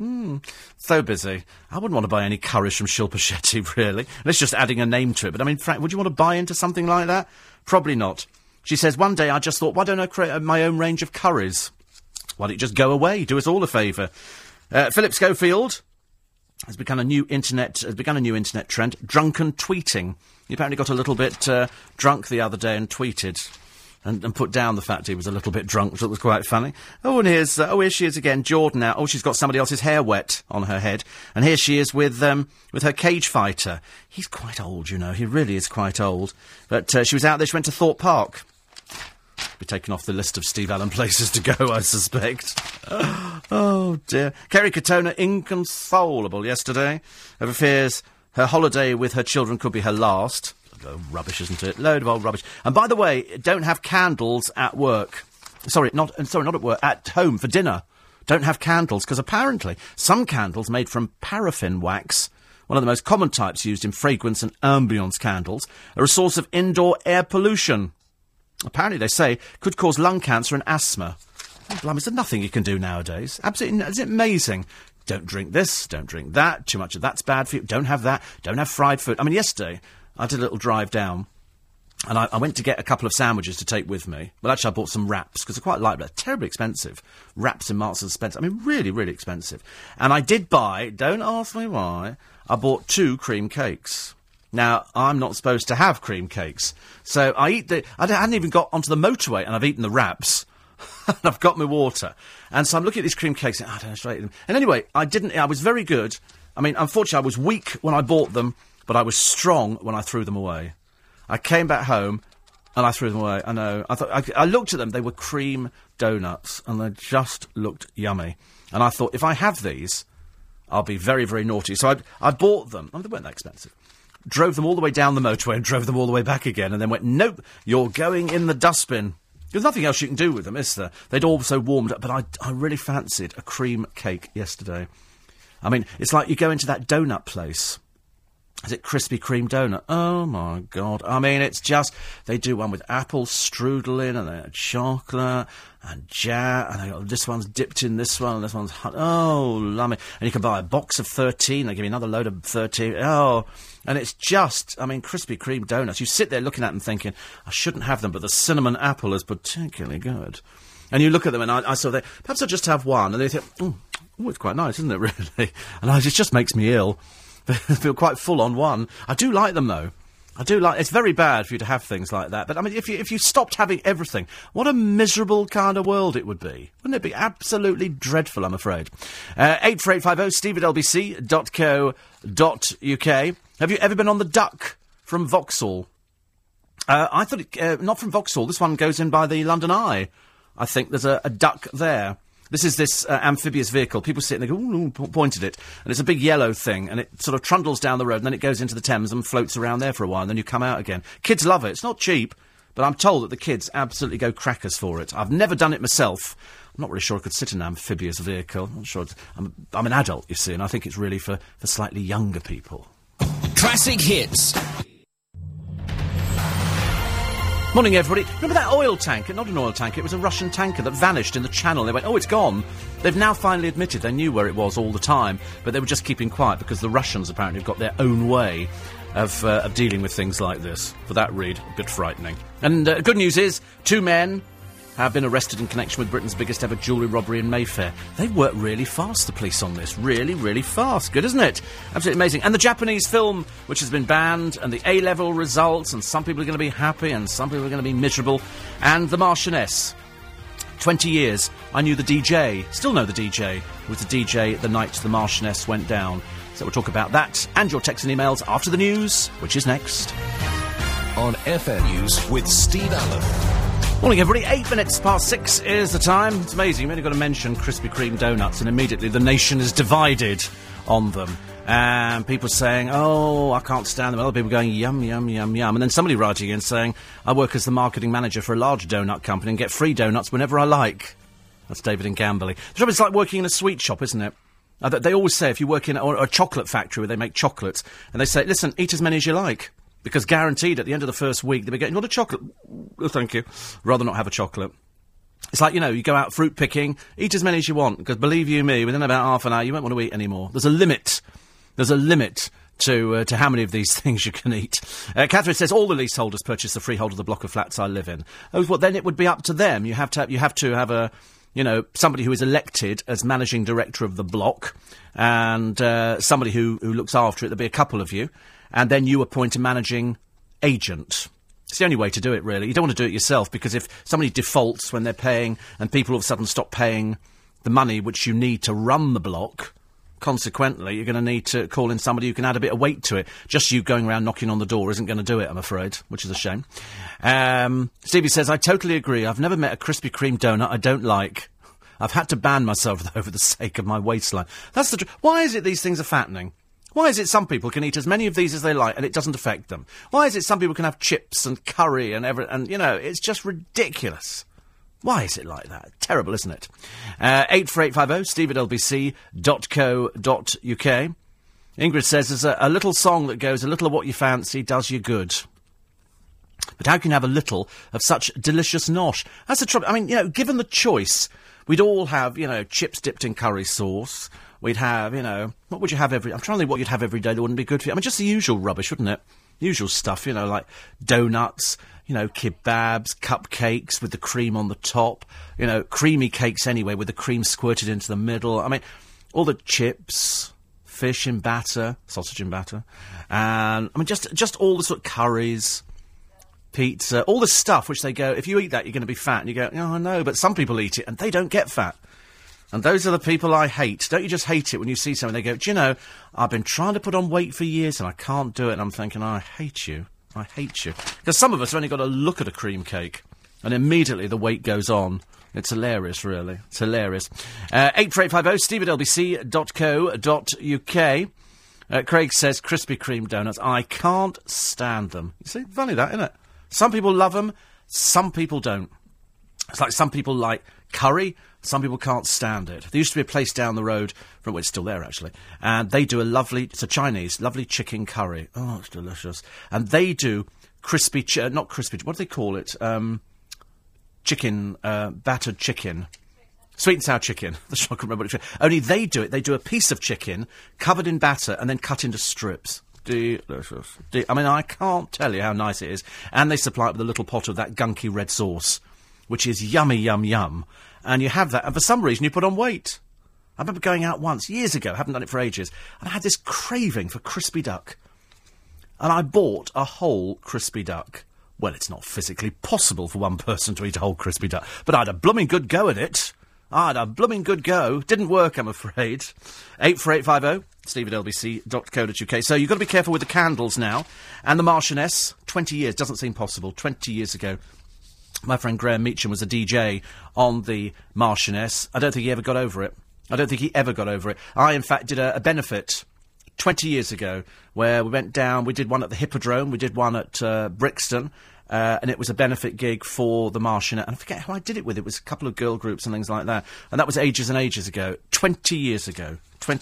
So busy. I wouldn't want to buy any curries from Shilpa Shetty, really. Unless just adding a name to it. But, I mean, Frank, would you want to buy into something like that? Probably not. She says, one day I just thought, why don't I create my own range of curries? Why don't you just go away? Do us all a favour. Philip Schofield has begun a new internet trend, drunken tweeting. He apparently got a little bit drunk the other day and tweeted and put down the fact he was a little bit drunk, which was quite funny. Oh, and here's, here she is again, Jordan now. Oh, she's got somebody else's hair wet on her head. And here she is with her cage fighter. He's quite old, you know. He really is quite old. But she was out there. She went to Thorpe Park. Be taken off the list of Steve Allen places to go, I suspect. Oh, dear. Kerry Katona, inconsolable yesterday, over fears her holiday with her children could be her last. Oh, rubbish, isn't it? Load of old rubbish. And by the way, don't have candles at work. Sorry, not at work, at home for dinner. Don't have candles, because apparently some candles made from paraffin wax, one of the most common types used in fragrance and ambience candles, are a source of indoor air pollution. Apparently, they say, could cause lung cancer and asthma. Oh, blimey, is there nothing you can do nowadays? Absolutely, is it amazing? Don't drink this, don't drink that, too much of that's bad for you, don't have that, don't have fried food. I mean, yesterday, I did a little drive down, and I went to get a couple of sandwiches to take with me. Well, actually, I bought some wraps, because I quite like that. Terribly expensive. Wraps in Marks and Spencer. I mean, really, really expensive. And I did buy, don't ask me why, I bought 2 cream cakes. Now, I'm not supposed to have cream cakes. So I eat the... I hadn't even got onto the motorway and I've eaten the wraps. And I've got my water. And so I'm looking at these cream cakes and I don't know, should I eat them? And anyway, I was very good. I mean, unfortunately, I was weak when I bought them, but I was strong when I threw them away. I came back home and I threw them away. I know. I looked at them. They were cream donuts and they just looked yummy. And I thought, if I have these, I'll be very, very naughty. So I bought them. I mean, they weren't that expensive. Drove them all the way down the motorway and drove them all the way back again and then went, nope, you're going in the dustbin. There's nothing else you can do with them, is there? They'd also warmed up, but I really fancied a cream cake yesterday. I mean, it's like you go into that donut place. Is it Krispy Kreme donut? Oh, my God. I mean, it's just... They do one with apple strudel in, and they have chocolate and jam, and they got this one's dipped in this one, and this one's... Oh, lummy. And you can buy a box of 13. They give you another load of 13. Oh, and it's just... I mean, Krispy Kreme donuts. You sit there looking at them thinking, I shouldn't have them, but the cinnamon apple is particularly good. And you look at them, and I saw that... Perhaps I'll just have one. And they think, oh, it's quite nice, isn't it, really? And it just makes me ill. I feel quite full on one. I do like them, though. I do like... It's very bad for you to have things like that. But, I mean, if you stopped having everything, what a miserable kind of world it would be. Wouldn't it be absolutely dreadful, I'm afraid? 84850 steve at lbc.co.uk. Have you ever been on the Duck from Vauxhall? I thought... not from Vauxhall. This one goes in by the London Eye. I think there's a duck there. This is this amphibious vehicle. People sit and they go, ooh, pointed it. And it's a big yellow thing, and it sort of trundles down the road, and then it goes into the Thames and floats around there for a while, and then you come out again. Kids love it. It's not cheap, but I'm told that the kids absolutely go crackers for it. I've never done it myself. I'm not really sure I could sit in an amphibious vehicle. I'm not sure. I'm an adult, you see, and I think it's really for slightly younger people. Classic hits. Morning, everybody. Remember that oil tanker? Not an oil tanker, it was a Russian tanker that vanished in the channel. They went, oh, it's gone. They've now finally admitted they knew where it was all the time, but they were just keeping quiet because the Russians apparently have got their own way of dealing with things like this. For that read, a bit frightening. And good news is, 2 men have been arrested in connection with Britain's biggest ever jewellery robbery in Mayfair. They work really fast, the police, on this. Really, really fast. Good, isn't it? Absolutely amazing. And the Japanese film, which has been banned, and the A-level results, and some people are going to be happy, and some people are going to be miserable. And The Marchioness. 20 years. I knew the DJ. Still know the DJ. Was the DJ the night The Marchioness went down. So we'll talk about that, and your texts and emails after the news, which is next. On FM News with Steve Allen. Morning, everybody. 6:08 is the time. It's amazing. You've only got to mention Krispy Kreme donuts and immediately the nation is divided on them. And people saying, oh, I can't stand them. Other people going, yum, yum, yum, yum. And then somebody writing in saying, I work as the marketing manager for a large donut company and get free donuts whenever I like. That's David in Camberley. The job is like working in a sweet shop, isn't it? They always say if you work in a chocolate factory where they make chocolates, and they say, listen, eat as many as you like, because guaranteed at the end of the first week they'll be getting, you want a chocolate? Oh, thank you. Rather not have a chocolate. It's like, you know, you go out fruit picking, eat as many as you want, because believe you me, within about half an hour you won't want to eat anymore. There's a limit. There's a limit to how many of these things you can eat. Catherine says, all the leaseholders purchase the freehold of the block of flats I live in. Oh, well, then it would be up to them. You have to have a... You know, somebody who is elected as managing director of the block and somebody who looks after it. There'll be a couple of you. And then you appoint a managing agent. It's the only way to do it, really. You don't want to do it yourself because if somebody defaults when they're paying and people all of a sudden stop paying the money which you need to run the block, consequently, you're going to need to call in somebody who can add a bit of weight to it. Just you going around knocking on the door isn't going to do it, I'm afraid, which is a shame. Stevie says, I totally agree. I've never met a Krispy Kreme donut I don't like. I've had to ban myself, though, for the sake of my waistline. That's the Why is it these things are fattening? Why is it some people can eat as many of these as they like and it doesn't affect them? Why is it some people can have chips and curry and everything? And, you know, it's just ridiculous. Why is it like that? Terrible, isn't it? 84850, steve at lbc.co.uk. Ingrid says, there's a little song that goes, a little of what you fancy does you good. But how can you have a little of such delicious nosh? That's the trouble. I mean, you know, given the choice, we'd all have, you know, chips dipped in curry sauce. We'd have, you know, what would you have every... I'm trying to think what you'd have every day that wouldn't be good for you. I mean, just the usual rubbish, wouldn't it? Usual stuff, you know, like donuts... You know, kebabs, cupcakes with the cream on the top. You know, creamy cakes anyway with the cream squirted into the middle. I mean, all the chips, fish in batter, sausage in batter. And, I mean, just all the sort of curries, pizza, all the stuff which they go, if you eat that, you're going to be fat. And you go, oh, I know, but some people eat it and they don't get fat. And those are the people I hate. Don't you just hate it when you see someone? They go, do you know, I've been trying to put on weight for years and I can't do it. And I'm thinking, oh, I hate you. I hate you. Because some of us have only got to look at a cream cake and immediately the weight goes on. It's hilarious, really. It's hilarious. 84850, steve at lbc.co.uk. Craig says, Krispy Kreme donuts. I can't stand them. You see, funny that, isn't it? Some people love them, some people don't. It's like some people like curry, some people can't stand it. There used to be a place down the road from, well, it's still there, actually, and they do a lovely, it's a Chinese, lovely chicken curry. Oh, it's delicious. And they do crispy, not crispy, what do they call it? Chicken, battered chicken. Sweet and sour chicken. That's what I can remember. Only they do it. They do a piece of chicken covered in batter and then cut into strips. Delicious. I mean, I can't tell you how nice it is. And they supply it with a little pot of that gunky red sauce, which is yummy, yum, yum. And you have that, and for some reason you put on weight. I remember going out once, years ago, haven't done it for ages, and I had this craving for crispy duck. And I bought a whole crispy duck. Well, it's not physically possible for one person to eat a whole crispy duck, but I had a blooming good go at it. I had a blooming good go. Didn't work, I'm afraid. 84850, steve at lbc.co.uk. So you've got to be careful with the candles now. And the Marchioness, 20 years, doesn't seem possible, 20 years ago. My friend Graham Meacham was a DJ on the Marchioness. I don't think he ever got over it. I, in fact, did a benefit 20 years ago where we went down, we did one at the Hippodrome, we did one at Brixton, and it was a benefit gig for the Marchioness. And I forget how I did it with. It was a couple of girl groups and things like that. And that was ages and ages ago. 20 years ago. So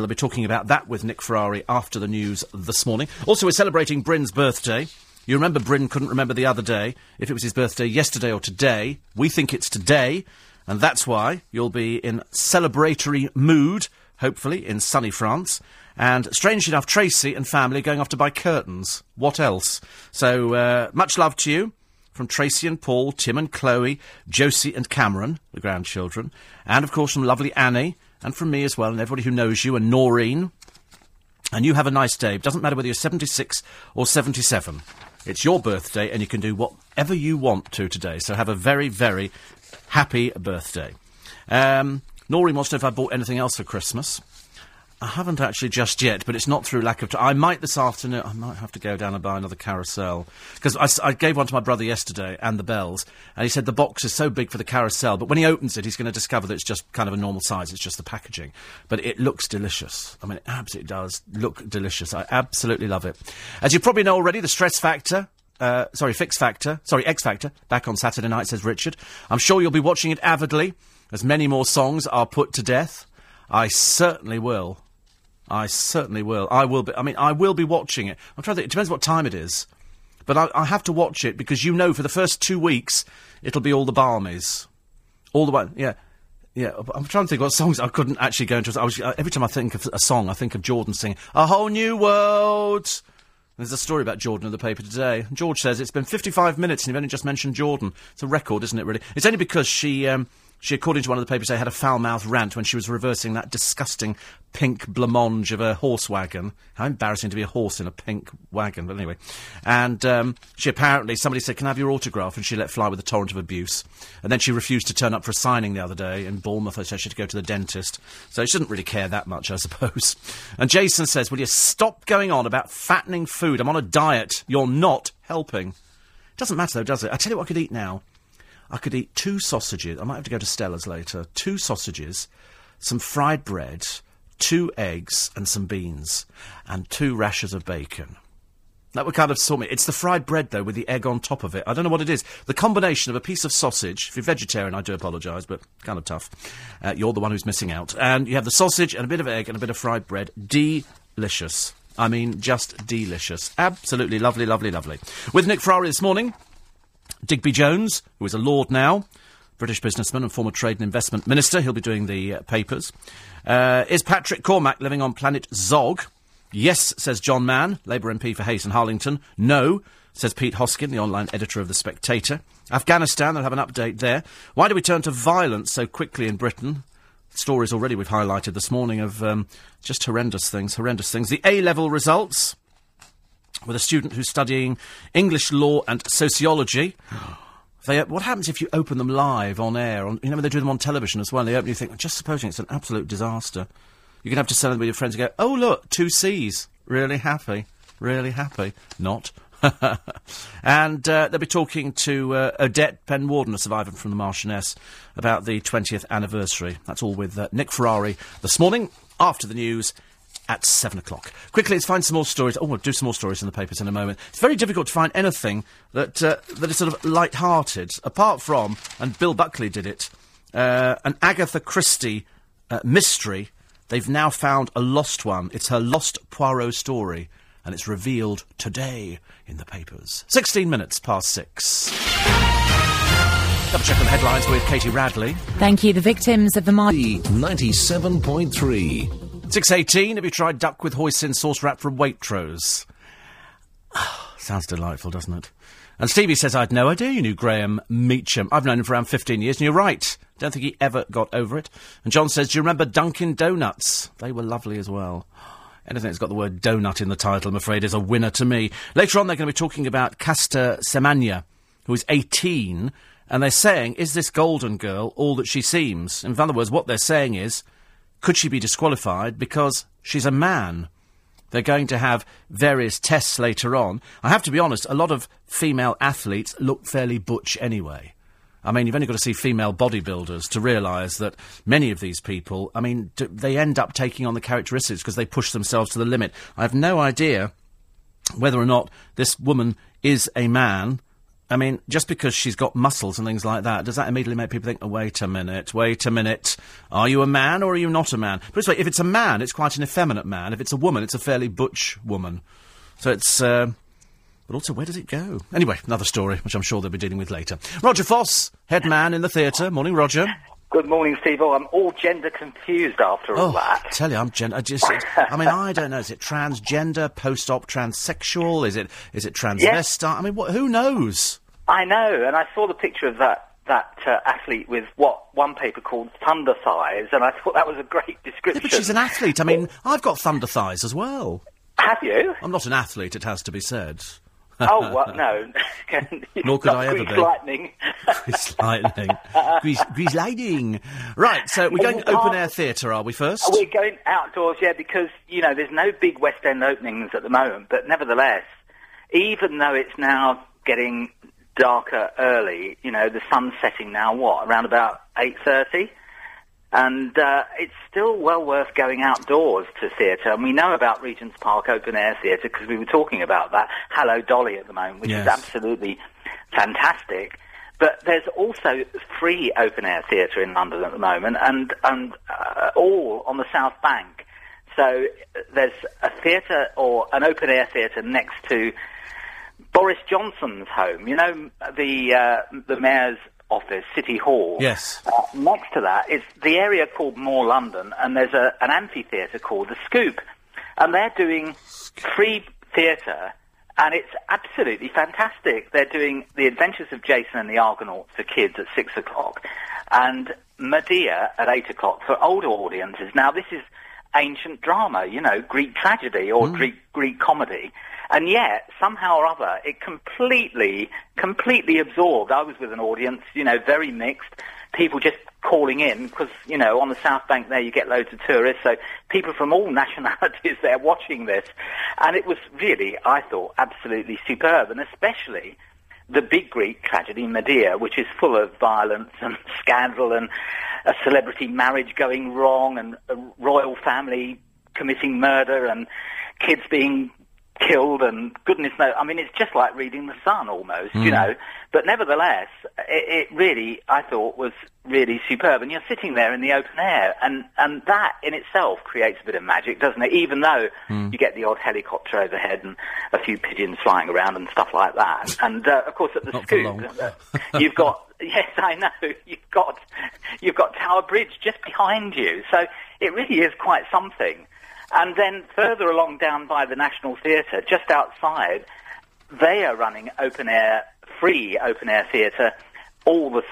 they'll be talking about that with Nick Ferrari after the news this morning. Also, we're celebrating Bryn's birthday. You remember Bryn couldn't remember the other day, if it was his birthday yesterday or today. We think it's today, and that's why you'll be in celebratory mood, hopefully, in sunny France. And, strangely enough, Tracy and family are going off to buy curtains. What else? So, much love to you from Tracy and Paul, Tim and Chloe, Josie and Cameron, the grandchildren. And, of course, from lovely Annie, and from me as well, and everybody who knows you, and Noreen. And you have a nice day. It doesn't matter whether you're 76 or 77. It's your birthday, and you can do whatever you want to today. So have a very, very happy birthday. Noreen wants to know if I bought anything else for Christmas. I haven't actually just yet, but it's not through lack of time. I might this afternoon. I might have to go down and buy another carousel. Because I gave one to my brother yesterday, and the bells, and he said the box is so big for the carousel, but when he opens it, he's going to discover that it's just kind of a normal size. It's just the packaging. But it looks delicious. I mean, it absolutely does look delicious. I absolutely love it. As you probably know already, the stress factor X Factor, back on Saturday night, says Richard. I'm sure you'll be watching it avidly, as many more songs are put to death. I certainly will. I will be watching it. I'm trying to think, it depends what time it is. But I have to watch it, because you know for the first 2 weeks, it'll be all the Balmies. All the way, yeah. Yeah, I'm trying to think what songs I couldn't actually go into. Every time I think of a song, I think of Jordan singing, A Whole New World. There's a story about Jordan in the paper today. George says, it's been 55 minutes and you've only just mentioned Jordan. It's a record, isn't it, really? It's only because she, according to one of the papers, they had a foul-mouthed rant when she was reversing that disgusting pink blancmange of a horse wagon. How embarrassing to be a horse in a pink wagon, but anyway. And she apparently, somebody said, can I have your autograph? And she let fly with a torrent of abuse. And then she refused to turn up for a signing the other day in Bournemouth. I said she had to go to the dentist. So she didn't really care that much, I suppose. And Jason says, will you stop going on about fattening food? I'm on a diet. You're not helping. Doesn't matter, though, does it? I tell you what I could eat now. I could eat 2 sausages. I might have to go to Stella's later. 2 sausages, some fried bread, 2 eggs and some beans, and 2 rashers of bacon. That would kind of sort me. It's the fried bread, though, with the egg on top of it. I don't know what it is. The combination of a piece of sausage. If you're vegetarian, I do apologise, but kind of tough. You're the one who's missing out. And you have the sausage and a bit of egg and a bit of fried bread. Delicious. I mean, just delicious. Absolutely lovely, lovely, lovely. With Nick Ferrari this morning, Digby Jones, who is a lord now, British businessman and former Trade and Investment Minister. He'll be doing the papers. Is Patrick Cormack living on planet Zog? Yes, says John Mann, Labour MP for Hayes and Harlington. No, says Pete Hoskin, the online editor of The Spectator. Afghanistan, they'll have an update there. Why do we turn to violence so quickly in Britain? Stories already we've highlighted this morning of just horrendous things. The A-level results, with a student who's studying English law and sociology. What happens if you open them live on air? You know, when they do them on television as well, they open, you think, just supposing it's an absolute disaster. You're going to have to sell them with your friends and go, oh, look, 2 C's. Really happy. Not. And they'll be talking to Odette Penwarden, a survivor from the Marchioness, about the 20th anniversary. That's all with Nick Ferrari this morning, after the news, at 7:00. Quickly, let's find some more stories. Oh, we'll do some more stories in the papers in a moment. It's very difficult to find anything that is sort of light-hearted, apart from, and Bill Buckley did it, an Agatha Christie mystery. They've now found a lost one. It's her Lost Poirot story, and it's revealed today in the papers. 6:16. Double-check on the headlines with Katie Radley. Thank you. The victims of the 97.3. 6:18, have you tried duck with hoisin sauce wrap from Waitrose? Sounds delightful, doesn't it? And Stevie says, I'd no idea you knew Graham Meacham. I've known him for around 15 years, and you're right. Don't think he ever got over it. And John says, do you remember Dunkin' Donuts? They were lovely as well. Anything that's got the word donut in the title, I'm afraid, is a winner to me. Later on, they're going to be talking about Castor Semenya, who is 18, and they're saying, is this golden girl all that she seems? In other words, what they're saying is, could she be disqualified because she's a man? They're going to have various tests later on. I have to be honest, a lot of female athletes look fairly butch anyway. I mean, you've only got to see female bodybuilders to realise that many of these people, I mean, they end up taking on the characteristics because they push themselves to the limit. I have no idea whether or not this woman is a man. I mean, just because she's got muscles and things like that, does that immediately make people think, oh, wait a minute, are you a man or are you not a man? But this way, if it's a man, it's quite an effeminate man. If it's a woman, it's a fairly butch woman. So it's, but also, where does it go? Anyway, another story, which I'm sure they'll be dealing with later. Roger Foss, head man in the theatre. Morning, Roger. Good morning, Steve. Oh, I'm all gender confused after all that. I tell you, I don't know. Is it transgender, post-op, transsexual? Is it transvestite? Yes. I mean, who knows? I know, and I saw the picture of that athlete with one paper called thunder thighs, and I thought that was a great description. Yeah, but she's an athlete. I mean, I've got thunder thighs as well. Have you? I'm not an athlete, it has to be said. Oh, what? No. Nor could I ever be. Grease lightning. Grease lightning. Right, so we're going open-air theatre, are we, first? We're going outdoors, yeah, because, you know, there's no big West End openings at the moment. But nevertheless, even though it's now getting darker early, you know, the sun's setting now, around about 8:30? And it's still well worth going outdoors to theatre. And we know about Regent's Park open-air theatre because we were talking about that, Hello Dolly at the moment, which yes. is absolutely fantastic. But there's also free open-air theatre in London at the moment, and all on the South Bank. So there's a theatre or an open-air theatre next to Boris Johnson's home. You know, the mayor's office, City Hall. Yes. Next to that is the area called More London, and there's an amphitheatre called The Scoop. And they're doing free theatre, and it's absolutely fantastic. They're doing The Adventures of Jason and the Argonauts for kids at 6:00, and Medea at 8:00 for older audiences. Now, this is ancient drama, you know, Greek tragedy or Greek comedy. And yet, somehow or other, it completely absorbed. I was with an audience, you know, very mixed, people just calling in, because, you know, on the South Bank there you get loads of tourists, so people from all nationalities there watching this. And it was really, I thought, absolutely superb, and especially the big Greek tragedy, Medea, which is full of violence and scandal and a celebrity marriage going wrong and a royal family committing murder and kids being killed and goodness knows. I mean, it's just like reading The Sun almost, you know. But nevertheless, it really, I thought, was really superb. And you're sitting there in the open air, and that in itself creates a bit of magic, doesn't it? Even though you get the odd helicopter overhead and a few pigeons flying around and stuff like that. And, of course, at the Scoop, you've got... Yes, I know. You've got Tower Bridge just behind you. So it really is quite something. And then further along down by the National Theatre, just outside, they are running free open-air theatre all this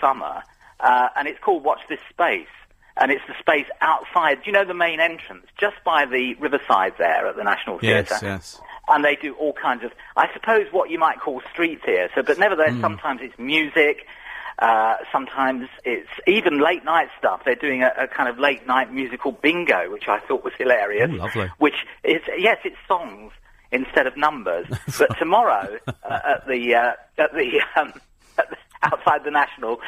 summer, and it's called Watch This Space, and it's the space outside, you know, the main entrance, just by the riverside there at the National Theatre. Yes. And they do all kinds of, I suppose, what you might call street theatre, but nevertheless, sometimes it's music, sometimes it's even late-night stuff. They're doing a kind of late-night musical bingo, which I thought was hilarious. Ooh, lovely. Which is, yes, it's songs instead of numbers. But tomorrow, outside the National,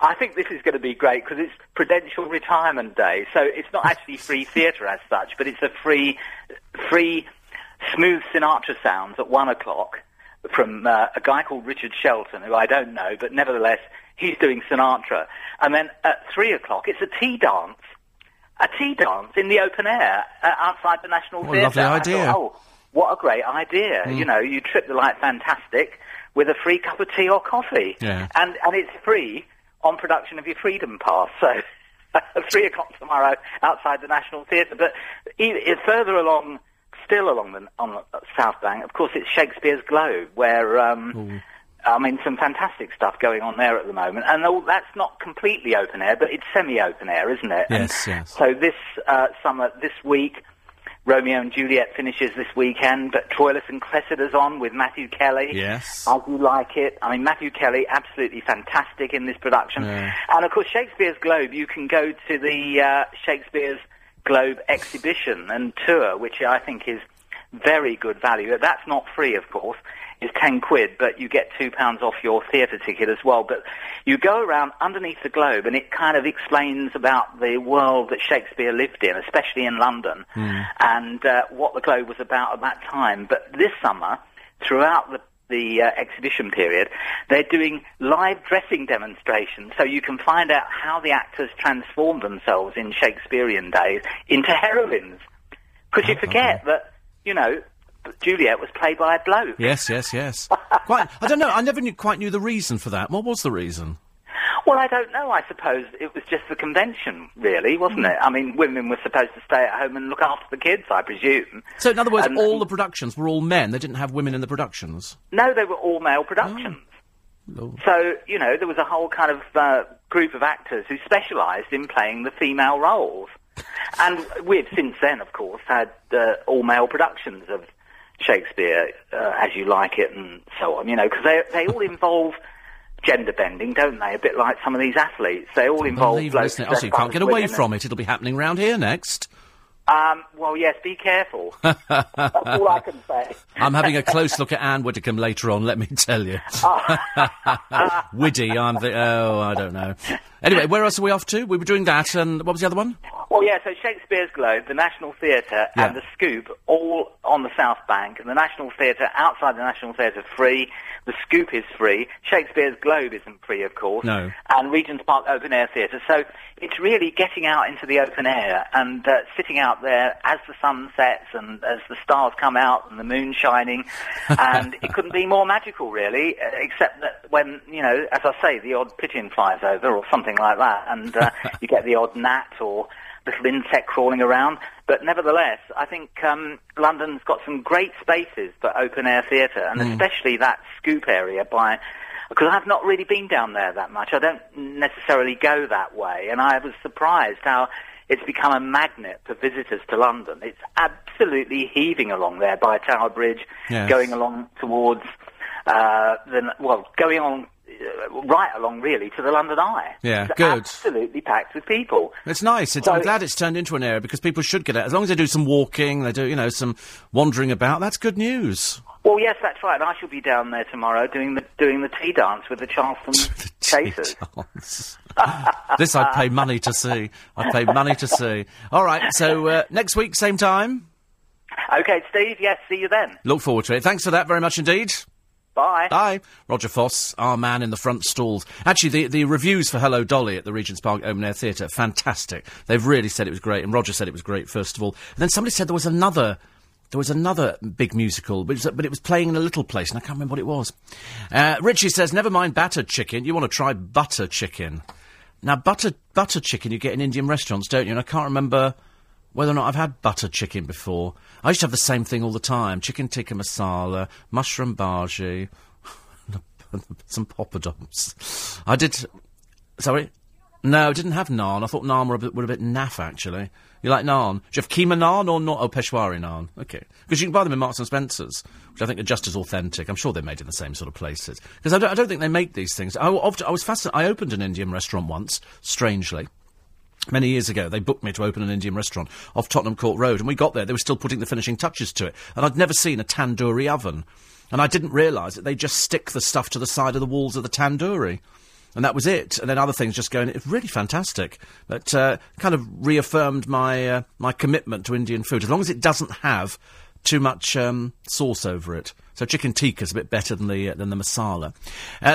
I think this is going to be great because it's Prudential Retirement Day. So it's not actually free theatre as such, but it's a free smooth Sinatra sounds at 1:00 from a guy called Richard Shelton, who I don't know, but nevertheless... He's doing Sinatra. And then at 3:00, it's a tea dance in the open air outside the National Theatre. What a lovely idea. Thought, oh, what a great idea. You know, you trip the light fantastic with a free cup of tea or coffee. Yeah. And it's free on production of your Freedom Pass. So at 3:00 tomorrow outside the National Theatre. But further along, still along on the South Bank, of course, it's Shakespeare's Globe, where... I mean, some fantastic stuff going on there at the moment. And that's not completely open air, but it's semi-open air, isn't it? Yes, yes. So this summer, this week, Romeo and Juliet finishes this weekend, but Troilus and Cressida's on with Matthew Kelly. Yes. I do like it. I mean, Matthew Kelly, absolutely fantastic in this production. Yeah. And, of course, Shakespeare's Globe, you can go to the Shakespeare's Globe exhibition and tour, which I think is very good value. That's not free, of course. Is £10, but you get £2 off your theatre ticket as well. But you go around underneath the Globe, and it kind of explains about the world that Shakespeare lived in, especially in London, and what the Globe was about at that time. But this summer, throughout the exhibition period, they're doing live dressing demonstrations, so you can find out how the actors transformed themselves in Shakespearean days into heroines. Because you forget that, you know... Juliet was played by a bloke. Yes, yes, yes. Quite. I don't know. I never quite knew the reason for that. What was the reason? Well, I don't know. I suppose it was just the convention, really, wasn't it? I mean, women were supposed to stay at home and look after the kids, I presume. So, in other words, all the productions were all men. They didn't have women in the productions. No, they were all male productions. Oh. So, you know, there was a whole kind of group of actors who specialised in playing the female roles. And we've since then, of course, had all male productions of Shakespeare, As You Like It, and so on, you know, because they all involve gender bending, don't they? A bit like some of these athletes. They all involve... Unbelievable, isn't it? Also, you can't get away from it. It'll be happening round here next. Well, yes, be careful. That's all I can say. I'm having a close look at Anne Widdicombe later on, let me tell you. Oh. Widdy, I don't know. Anyway, where else are we off to? We were doing that, and what was the other one? Well, yeah, so Shakespeare's Globe, the National Theatre, and the Scoop, all on the South Bank, and the National Theatre, outside the National Theatre, free. The Scoop is free. Shakespeare's Globe isn't free, of course. No. And Regent's Park Open Air Theatre. So it's really getting out into the open air and sitting out there as the sun sets and as the stars come out and the moon shining. And it couldn't be more magical, really, except that when, you know, as I say, the odd pigeon flies over or something like that, and you get the odd gnat or little insect crawling around. But nevertheless, I think London's got some great spaces for open-air theatre, and especially that Scoop area by... Because I've not really been down there that much. I don't necessarily go that way, and I was surprised how it's become a magnet for visitors to London. It's absolutely heaving along there by Tower Bridge, going along towards... going on... right along, really, to the London Eye. Yeah, it's good. Absolutely packed with people. It's nice. I'm glad it's turned into an area, because people should get out. As long as they do some walking, they do, you know, some wandering about, that's good news. Well, yes, that's right. I shall be down there tomorrow doing the tea dance with the Charleston Chasers. This I'd pay money to see. All right, so next week, same time? OK, Steve, yes, see you then. Look forward to it. Thanks for that very much indeed. Bye. Bye. Roger Foss, our man in the front stalls. Actually, the reviews for Hello Dolly at the Regent's Park Open Air Theatre, fantastic. They've really said it was great, and Roger said it was great, first of all. And then somebody said there was another big musical, but it was playing in a little place, and I can't remember what it was. Richie says, never mind battered chicken, you want to try butter chicken. Now, butter chicken you get in Indian restaurants, don't you? And I can't remember whether or not I've had butter chicken before. I used to have the same thing all the time. Chicken tikka masala, mushroom bhaji, some poppadoms. I did... Sorry? No, I didn't have naan. I thought naan were a bit naff, actually. You like naan? Do you have keema naan or not? Oh, Peshwari naan. OK. Because you can buy them in Marks and Spencer's, which I think are just as authentic. I'm sure they're made in the same sort of places. Because I don't think they make these things. I was fascinated. I opened an Indian restaurant once, strangely. Many years ago, they booked me to open an Indian restaurant off Tottenham Court Road, and we got there. They were still putting the finishing touches to it, and I'd never seen a tandoori oven, and I didn't realise that they just stick the stuff to the side of the walls of the tandoori, and that was it. And then other things just going. It's really fantastic, but kind of reaffirmed my commitment to Indian food, as long as it doesn't have too much sauce over it. So chicken tikka's a bit better than the masala.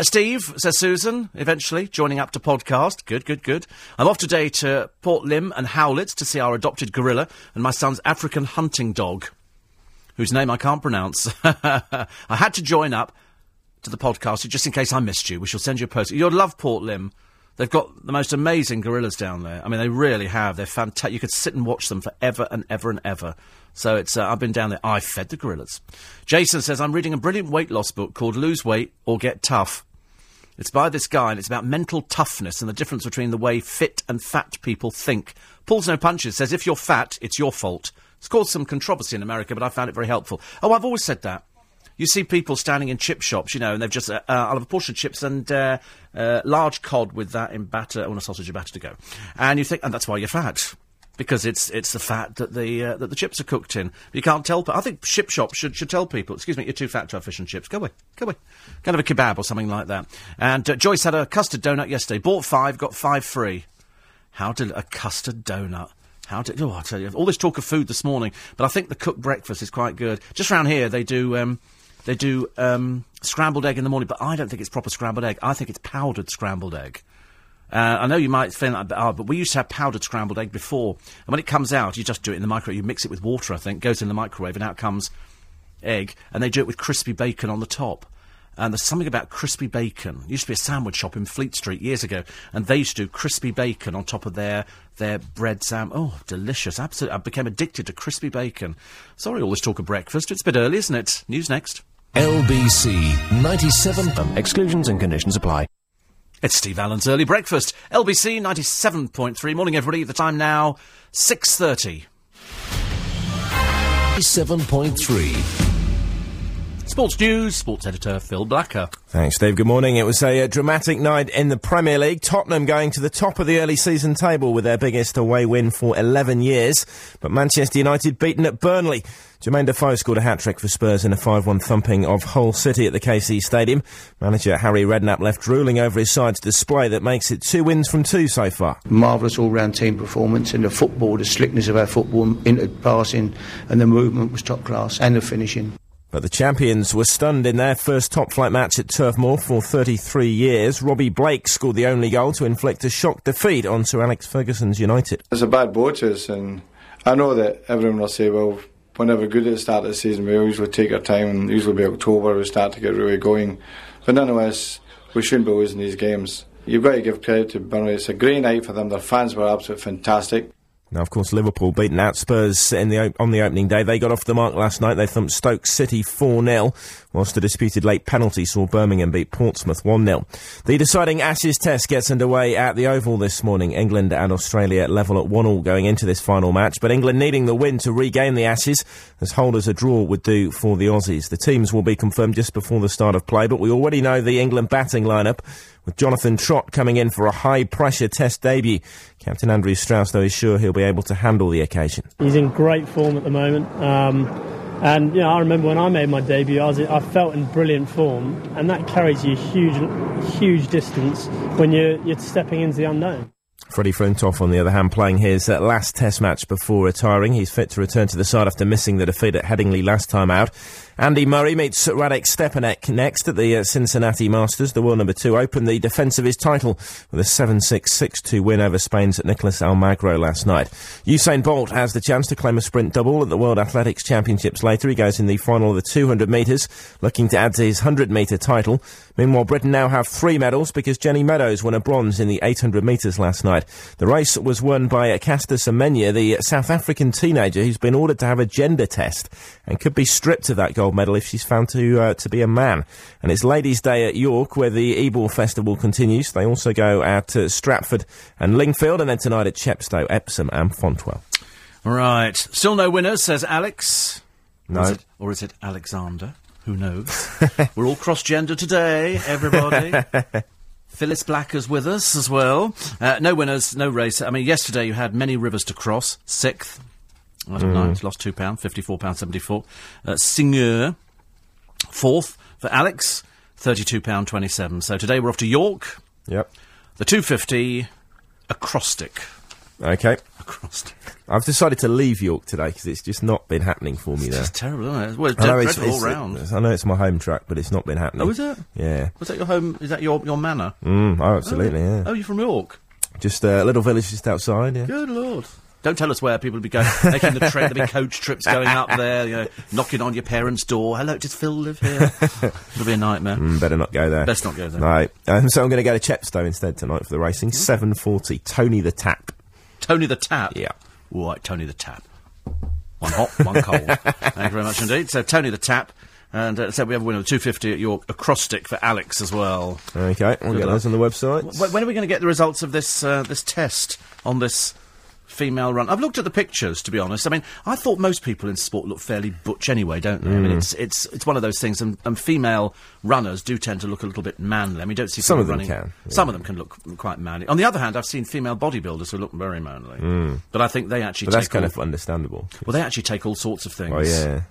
Steve, says Susan, eventually joining up to podcast. Good. I'm off today to Port Lim and Howlett to see our adopted gorilla and my son's African hunting dog, whose name I can't pronounce. I had to join up to the podcast just in case I missed you. We shall send you a post. You'll love Port Lim. They've got the most amazing gorillas down there. I mean, they really have. They're fantastic. You could sit and watch them for ever and ever and ever. So it's, I've been down there. I fed the gorillas. Jason says, I'm reading a brilliant weight loss book called Lose Weight or Get Tough. It's by this guy, and it's about mental toughness and the difference between the way fit and fat people think. Pulls No Punches says, if you're fat, it's your fault. It's caused some controversy in America, but I found it very helpful. Oh, I've always said that. You see people standing in chip shops, you know, and they've just, I'll have a portion of chips and large cod with that in batter, or a sausage in batter to go. And you think, and that's why you're fat, because it's the fat that the chips are cooked in. You can't tell, I think chip shops should tell people, excuse me, you're too fat to have fish and chips. Go away. Kind of a kebab or something like that. And Joyce had a custard donut yesterday. Bought 5, got 5 free. How did a custard donut? I tell you, all this talk of food this morning, but I think the cooked breakfast is quite good. Just round here, they do... They do scrambled egg in the morning, but I don't think it's proper scrambled egg. I think it's powdered scrambled egg. I know you might think that, but we used to have powdered scrambled egg before. And when it comes out, you just do it in the microwave. You mix it with water, I think, goes in the microwave, and out comes egg. And they do it with crispy bacon on the top. And there's something about crispy bacon. It used to be a sandwich shop in Fleet Street years ago, and they used to do crispy bacon on top of their bread sandwich. Oh, delicious. Absolutely. I became addicted to crispy bacon. Sorry, all this talk of breakfast. It's a bit early, isn't it? News next. LBC 97. Exclusions and conditions apply. It's Steve Allen's Early Breakfast. LBC 97.3. Morning, everybody. The time now, 6:30. 97.3. Sports News, sports editor Phil Blacker. Thanks, Steve. Good morning. It was a dramatic night in the Premier League. Tottenham going to the top of the early season table with their biggest away win for 11 years. But Manchester United beaten at Burnley. Jermaine Defoe scored a hat-trick for Spurs in a 5-1 thumping of Hull City at the KC Stadium. Manager Harry Redknapp left drooling over his side's display that makes it 2 wins from 2 so far. Marvellous all-round team performance, and the football, the slickness of our football, into passing, and the movement was top class, and the finishing. But the champions were stunned in their first top-flight match at Turf Moor for 33 years. Robbie Blake scored the only goal to inflict a shock defeat on Sir Alex Ferguson's United. It's a bad blow to us, and I know that everyone will say, well, we're never good at the start of the season. We usually take our time, and usually by October we start to get really going. But nonetheless, we shouldn't be losing these games. You've got to give credit to Burnley. It's a great night for them. Their fans were absolutely fantastic. Now, of course, Liverpool beaten out Spurs on the opening day. They got off the mark last night. They thumped Stoke City 4-0, whilst a disputed late penalty saw Birmingham beat Portsmouth 1-0. The deciding Ashes Test gets underway at the Oval this morning. England and Australia level at 1-1 going into this final match, but England needing the win to regain the Ashes, as holders a draw would do for the Aussies. The teams will be confirmed just before the start of play, but we already know the England batting lineup, with Jonathan Trott coming in for a high-pressure Test debut. Captain Andrew Strauss, though, is sure he'll be able to handle the occasion. He's in great form at the moment. And, you know, I remember when I made my debut, I felt in brilliant form. And that carries you a huge distance when you're stepping into the unknown. Freddie Flintoff, on the other hand, playing his last Test match before retiring. He's fit to return to the side after missing the defeat at Headingley last time out. Andy Murray meets Radek Stepanek next at the Cincinnati Masters. The world number 2 opened the defence of his title with a 7-6, 6-2 win over Spain's Nicolas Almagro last night. Usain Bolt has the chance to claim a sprint double at the World Athletics Championships later. He goes in the final of the 200 metres, looking to add to his 100-metre title. Meanwhile, Britain now have 3 medals because Jenny Meadows won a bronze in the 800 metres last night. The race was won by Caster Semenya, the South African teenager who's been ordered to have a gender test and could be stripped of that gold medal if she's found to be a man. And it's Ladies' Day at York, where the Ebor Festival continues. They also go at Stratford and Lingfield, and then tonight at Chepstow, Epsom and Fontwell. Right. Still no winners, says Alex. No. Is it Alexander? Who knows? We're all cross-gender today, everybody. Phyllis Blacker's with us as well. No winners, no race. I mean, yesterday you had many rivers to cross. 6th. Out of 9th. Lost £2. £54.74. Singeur. 4th for Alex. £32.27. So today we're off to York. Yep. The 250 acrostic. Okay. Acrostic. I've decided to leave York today because it's just not been happening for me there. It's terrible, isn't it? Well, it's dreadful all round. I know it's my home track, but it's not been happening. Oh, is it? Yeah. Was that your home? Is that your manor? Oh, absolutely, yeah. Oh, you're from York? Just a little village just outside, yeah. Good Lord. Don't tell us where people would be going, making the trip, the big coach trips going up there, you know, knocking on your parents' door. Hello, does Phil live here? It'll be a nightmare. Better not go there. Best not go there. Right. So I'm going to go to Chepstow instead tonight for the racing. 7:40, Tony the Tap. Tony the Tap? Yeah. All right, Tony the Tap. One hot, one cold. Thank you very much indeed. So, Tony the Tap. And so we have a winner of 250 at York, acrostic for Alex as well. OK, we'll get those on the website. When are we going to get the results of this test on this female run? I've looked at the pictures, to be honest. I mean, I thought most people in sport look fairly butch anyway, don't they? I mean, it's one of those things, and female runners do tend to look a little bit manly. I mean, you don't see some of them running. Can. Yeah. Some of them can look quite manly. On the other hand, I've seen female bodybuilders who look very manly. But I think they actually that's kind of understandable. Well, they actually take all sorts of things. Oh, yeah.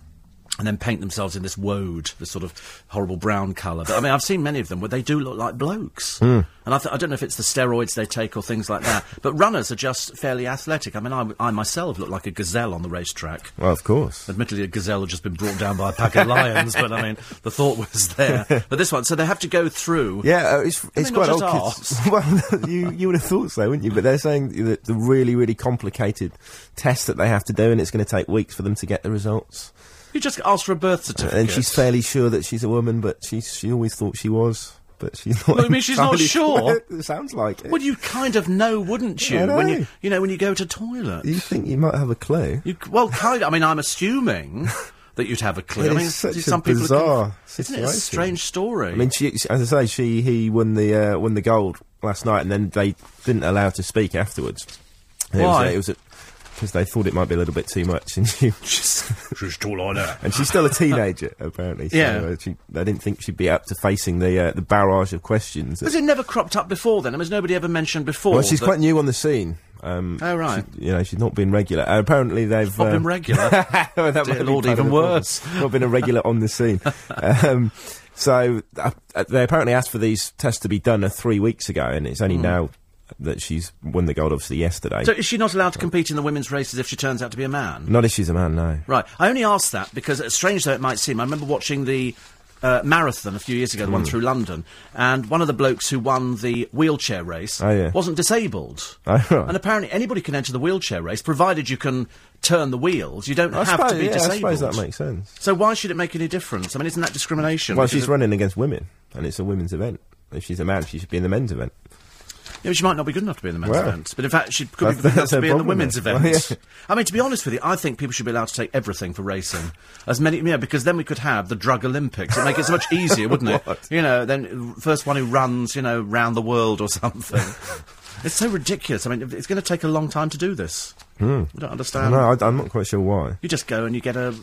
And then paint themselves in this woad, this sort of horrible brown colour. But, I mean, I've seen many of them where they do look like blokes. And I don't know if it's the steroids they take or things like that. But runners are just fairly athletic. I mean, I myself look like a gazelle on the racetrack. Well, of course. Admittedly, a gazelle had just been brought down by a pack of lions, but, I mean, the thought was there. But this one, so they have to go through... Yeah, it's quite odd. Well, you would have thought so, wouldn't you? But they're saying that the really, really complicated test that they have to do, and it's going to take weeks for them to get the results. You just asked for a birth certificate. And she's fairly sure that she's a woman, but she always thought she was. But she's not. Well, I mean, she's not sure. It sounds like it. Well, you kind of know, wouldn't you? I know. When you know when you go to toilet, you think you might have a clue. Kind of. I mean, I'm assuming that you'd have a clue. I mean, some people bizarre situation. Isn't it a strange story? I mean, as I say, he won the gold last night, and then they didn't allow her to speak afterwards. And why? It was because they thought it might be a little bit too much, and she just... She's tall on her. And she's still a teenager, apparently. So yeah. They didn't think she'd be up to facing the barrage of questions. Because it never cropped up before then. I mean, has nobody ever mentioned before? Well, she's quite new on the scene. Oh, right. She, you know, she's not been regular. Apparently they've... Not been regular? That Dear Lord, even worse. Not been a regular on the scene. So they apparently asked for these tests to be done 3 weeks ago, and it's only now... that she's won the gold, obviously, yesterday. So is she not allowed to compete in the women's races if she turns out to be a man? Not if she's a man, no. Right. I only asked that because, as strange though it might seem, I remember watching the marathon a few years ago, the one through London, and one of the blokes who won the wheelchair race wasn't disabled. Oh, right. And apparently anybody can enter the wheelchair race, provided you can turn the wheels. You don't have to be disabled. I suppose that makes sense. So why should it make any difference? I mean, isn't that discrimination? Well, she's running against women, and it's a women's event. If she's a man, she should be in the men's event. Yeah, but she might not be good enough to be in the men's event, but in fact she could be good enough to be in the women's event. Well, yeah. I mean, to be honest with you, I think people should be allowed to take everything for racing. As many, because then we could have the drug Olympics. It'd make it so much easier, wouldn't it? You know, then first one who runs, you know, round the world or something. It's so ridiculous. I mean, it's going to take a long time to do this. I don't understand. No, I'm not quite sure why. You just go and you get a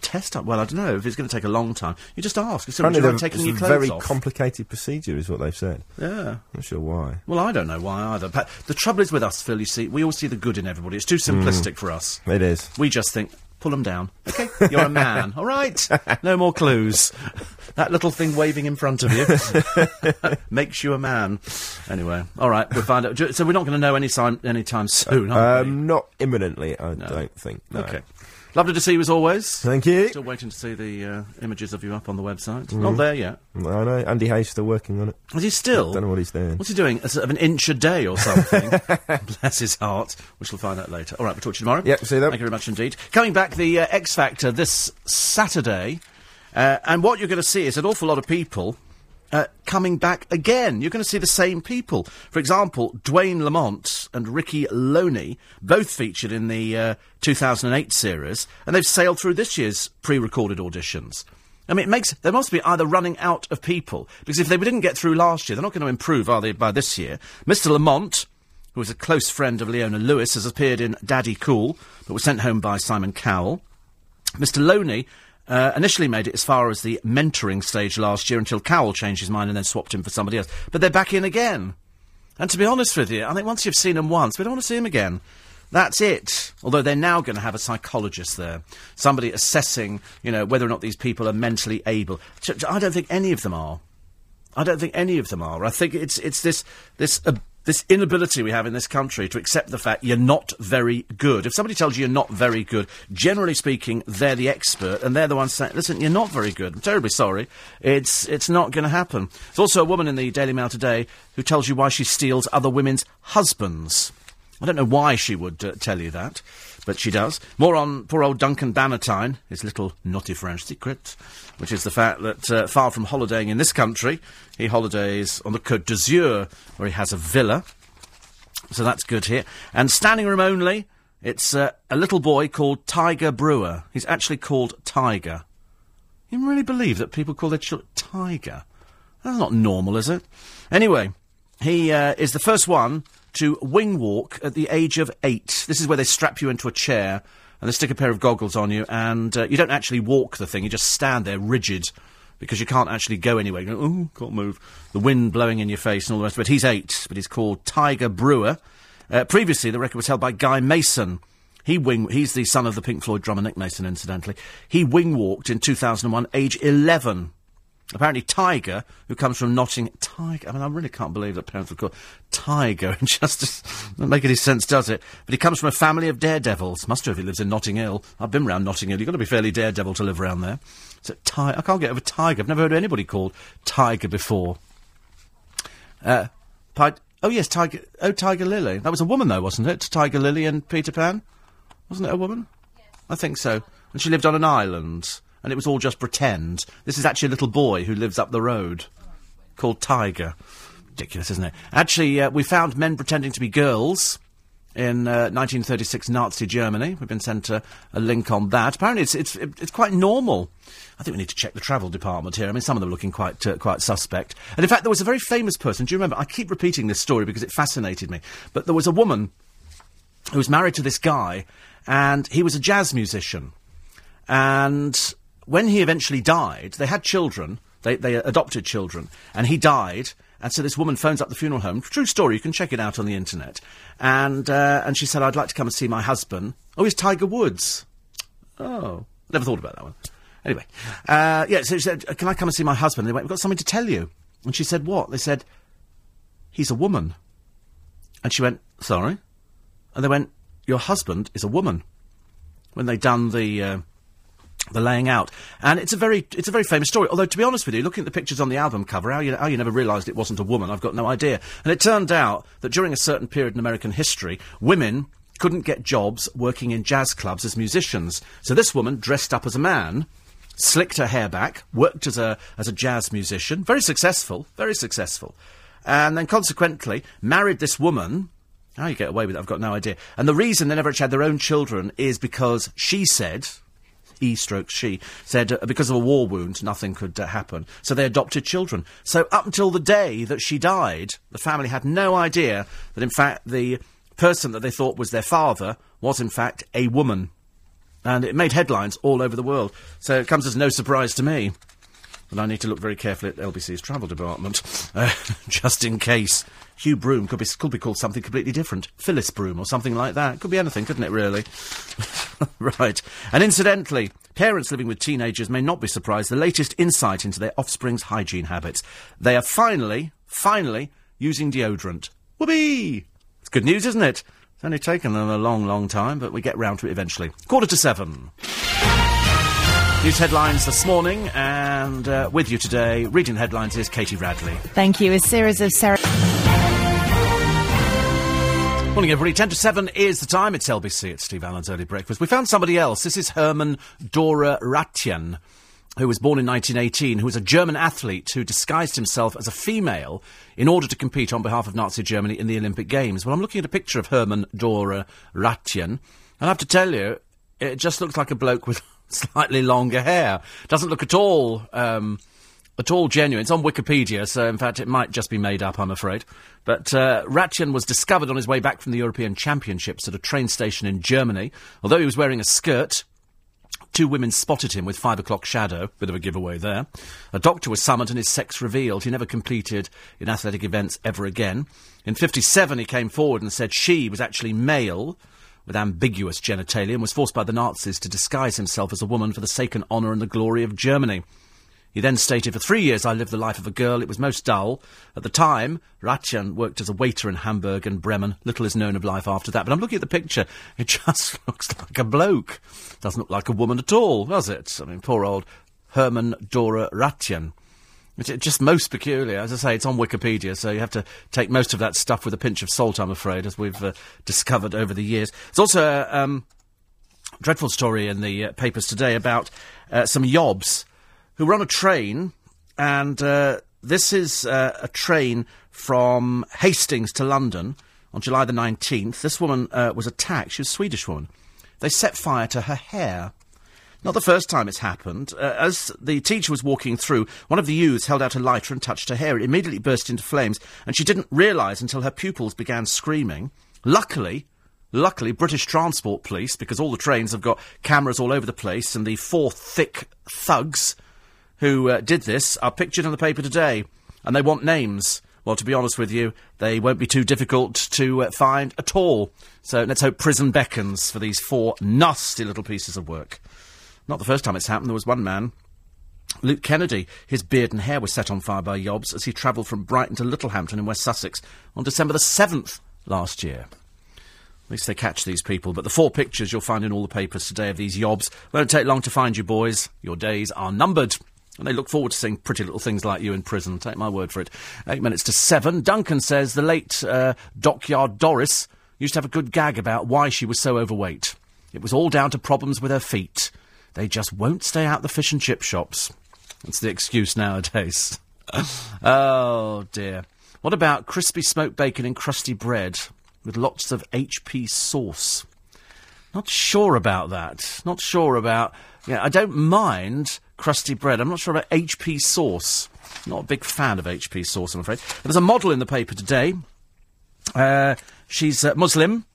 test up. Well, I don't know if it's going to take a long time. You just ask. It's a very complicated procedure, is what they've said. Yeah, not sure why. Well, I don't know why either. But the trouble is with us, Phil. You see, we all see the good in everybody. It's too simplistic for us. It is. We just think, pull them down. Okay, you're a man. All right, no more clues. That little thing waving in front of you makes you a man. Anyway, all right, we'll find out. So we're not going to know anytime soon, are we? Not imminently, I don't think. No. Okay. Lovely to see you as always. Thank you. Still waiting to see the images of you up on the website. Not there yet. I know. Andy Hayes still working on it. Is he still? I don't know what he's doing. What's he doing? A sort of an inch a day or something? Bless his heart. We shall find out later. All right, we'll talk to you tomorrow. Yep, see you then. Thank you very much indeed. Coming back, the X Factor this Saturday. And what you're going to see is an awful lot of people coming back again. You're going to see the same people. For example, Dwayne Lamont and Ricky Loney, both featured in the 2008 series, and they've sailed through this year's pre-recorded auditions. I mean, there must be either running out of people, because if they didn't get through last year, they're not going to improve, are they, by this year? Mr. Lamont, who is a close friend of Leona Lewis, has appeared in Daddy Cool, but was sent home by Simon Cowell. Mr. Loney... initially made it as far as the mentoring stage last year until Cowell changed his mind and then swapped him for somebody else. But they're back in again. And to be honest with you, I think once you've seen them once, we don't want to see them again. That's it. Although they're now going to have a psychologist there. Somebody assessing, you know, whether or not these people are mentally able. I don't think any of them are. I think it's this inability we have in this country to accept the fact you're not very good. If somebody tells you you're not very good, generally speaking, they're the expert, and they're the ones saying, listen, you're not very good. I'm terribly sorry. It's not going to happen. There's also a woman in the Daily Mail today who tells you why she steals other women's husbands. I don't know why she would tell you that, but she does. More on poor old Duncan Bannatyne, his little naughty French secret, which is the fact that far from holidaying in this country, he holidays on the Côte d'Azur, where he has a villa. So that's good here. And standing room only, it's a little boy called Tiger Brewer. He's actually called Tiger. You really believe that people call their children Tiger? That's not normal, is it? Anyway, he is the first one to wing walk at the age of 8. This is where they strap you into a chair and they stick a pair of goggles on you, and you don't actually walk the thing, you just stand there rigid because you can't actually go anywhere. You go, oh, can't move. The wind blowing in your face and all the rest of it. He's 8, but he's called Tiger Brewer. Previously, the record was held by Guy Mason. He's the son of the Pink Floyd drummer Nick Mason, incidentally. He wing-walked in 2001, age 11. Apparently Tiger, who comes from Nottingham... Tiger... I mean, I really can't believe that parents would call Tiger and Justice. Doesn't make any sense, does it? But he comes from a family of daredevils. Must do if he lives in Notting Hill. I've been round Notting Hill. You've got to be fairly daredevil to live around there. So I can't get over Tiger. I've never heard of anybody called Tiger before. Oh, yes, Tiger... Oh, Tiger Lily. That was a woman, though, wasn't it? Tiger Lily and Peter Pan? Wasn't it a woman? Yes. I think so. And she lived on an island... and it was all just pretend. This is actually a little boy who lives up the road, called Tiger. Ridiculous, isn't it? Actually, we found men pretending to be girls in 1936 Nazi Germany. We've been sent a link on that. Apparently, it's quite normal. I think we need to check the travel department here. I mean, some of them are looking quite suspect. And in fact, there was a very famous person. Do you remember? I keep repeating this story because it fascinated me. But there was a woman who was married to this guy, and he was a jazz musician. And when he eventually died, they had children, they adopted children, and he died. And so this woman phones up the funeral home. True story, you can check it out on the internet. And she said, I'd like to come and see my husband. Oh, he's Tiger Woods. Oh. Never thought about that one. Anyway. Yeah, so she said, can I come and see my husband? And they went, we've got something to tell you. And she said, what? They said, he's a woman. And she went, sorry? And they went, your husband is a woman. When they'd done the laying out. And it's a very famous story. Although, to be honest with you, looking at the pictures on the album cover, how you never realised it wasn't a woman, I've got no idea. And it turned out that during a certain period in American history, women couldn't get jobs working in jazz clubs as musicians. So this woman dressed up as a man, slicked her hair back, worked as a jazz musician, very successful, and then consequently married this woman. How you get away with it, I've got no idea. And the reason they never actually had their own children is because she said... she said because of a war wound, nothing could happen. So they adopted children. So up until the day that she died, the family had no idea that, in fact, the person that they thought was their father was, in fact, a woman. And it made headlines all over the world. So it comes as no surprise to me. But I need to look very carefully at LBC's travel department, just in case. Hugh Broom could be called something completely different. Phyllis Broom or something like that. Could be anything, couldn't it, really? Right. And incidentally, parents living with teenagers may not be surprised the latest insight into their offspring's hygiene habits. They are finally using deodorant. Whoopee! It's good news, isn't it? It's only taken them a long, long time, but we get round to it eventually. 7:15. News headlines this morning, and with you today, reading the headlines, is Katie Radley. Thank you. A series of... Morning, everybody. 7:10 is the time. It's LBC. It's Steve Allen's Early Breakfast. We found somebody else. This is Herman Dora Ratjen, who was born in 1918, who was a German athlete who disguised himself as a female in order to compete on behalf of Nazi Germany in the Olympic Games. Well, I'm looking at a picture of Herman Dora Ratjen, and I have to tell you, it just looks like a bloke with slightly longer hair. Doesn't look at all genuine. It's on Wikipedia, so in fact it might just be made up, I'm afraid. But Ratjen was discovered on his way back from the European Championships at a train station in Germany. Although he was wearing a skirt, two women spotted him with 5 o'clock shadow. Bit of a giveaway there. A doctor was summoned and his sex revealed. He never competed in athletic events ever again. In 1957 he came forward and said she was actually male, with ambiguous genitalia, and was forced by the Nazis to disguise himself as a woman for the sake and honour and the glory of Germany. He then stated, for 3 years I lived the life of a girl. It was most dull. At the time, Ratjen worked as a waiter in Hamburg and Bremen. Little is known of life after that. But I'm looking at the picture. It just looks like a bloke. Doesn't look like a woman at all, does it? I mean, poor old Herman Dora Ratjen. It's just most peculiar. As I say, it's on Wikipedia, so you have to take most of that stuff with a pinch of salt, I'm afraid, as we've discovered over the years. There's also a dreadful story in the papers today about some yobs who were on a train, and this is a train from Hastings to London on July the 19th. This woman was attacked. She was a Swedish woman. They set fire to her hair. Not the first time it's happened. As the teacher was walking through, one of the youths held out a lighter and touched her hair. It immediately burst into flames, and she didn't realise until her pupils began screaming. Luckily, British Transport Police, because all the trains have got cameras all over the place, and the four thick thugs who did this are pictured in the paper today, and they want names. Well, to be honest with you, they won't be too difficult to find at all. So let's hope prison beckons for these four nasty little pieces of work. Not the first time it's happened. There was one man, Luke Kennedy. His beard and hair were set on fire by yobs as he travelled from Brighton to Littlehampton in West Sussex on December the 7th last year. At least they catch these people. But the four pictures you'll find in all the papers today of these yobs. Won't take long to find you, boys. Your days are numbered. And they look forward to seeing pretty little things like you in prison. Take my word for it. 8:57. Duncan says the late Dockyard Doris used to have a good gag about why she was so overweight. It was all down to problems with her feet. They just won't stay out the fish and chip shops. That's the excuse nowadays. Oh, dear. What about crispy smoked bacon and crusty bread with lots of HP sauce? Not sure about that. Not sure about... Yeah, I don't mind crusty bread. I'm not sure about HP sauce. Not a big fan of HP sauce, I'm afraid. There's a model in the paper today. She's Muslim.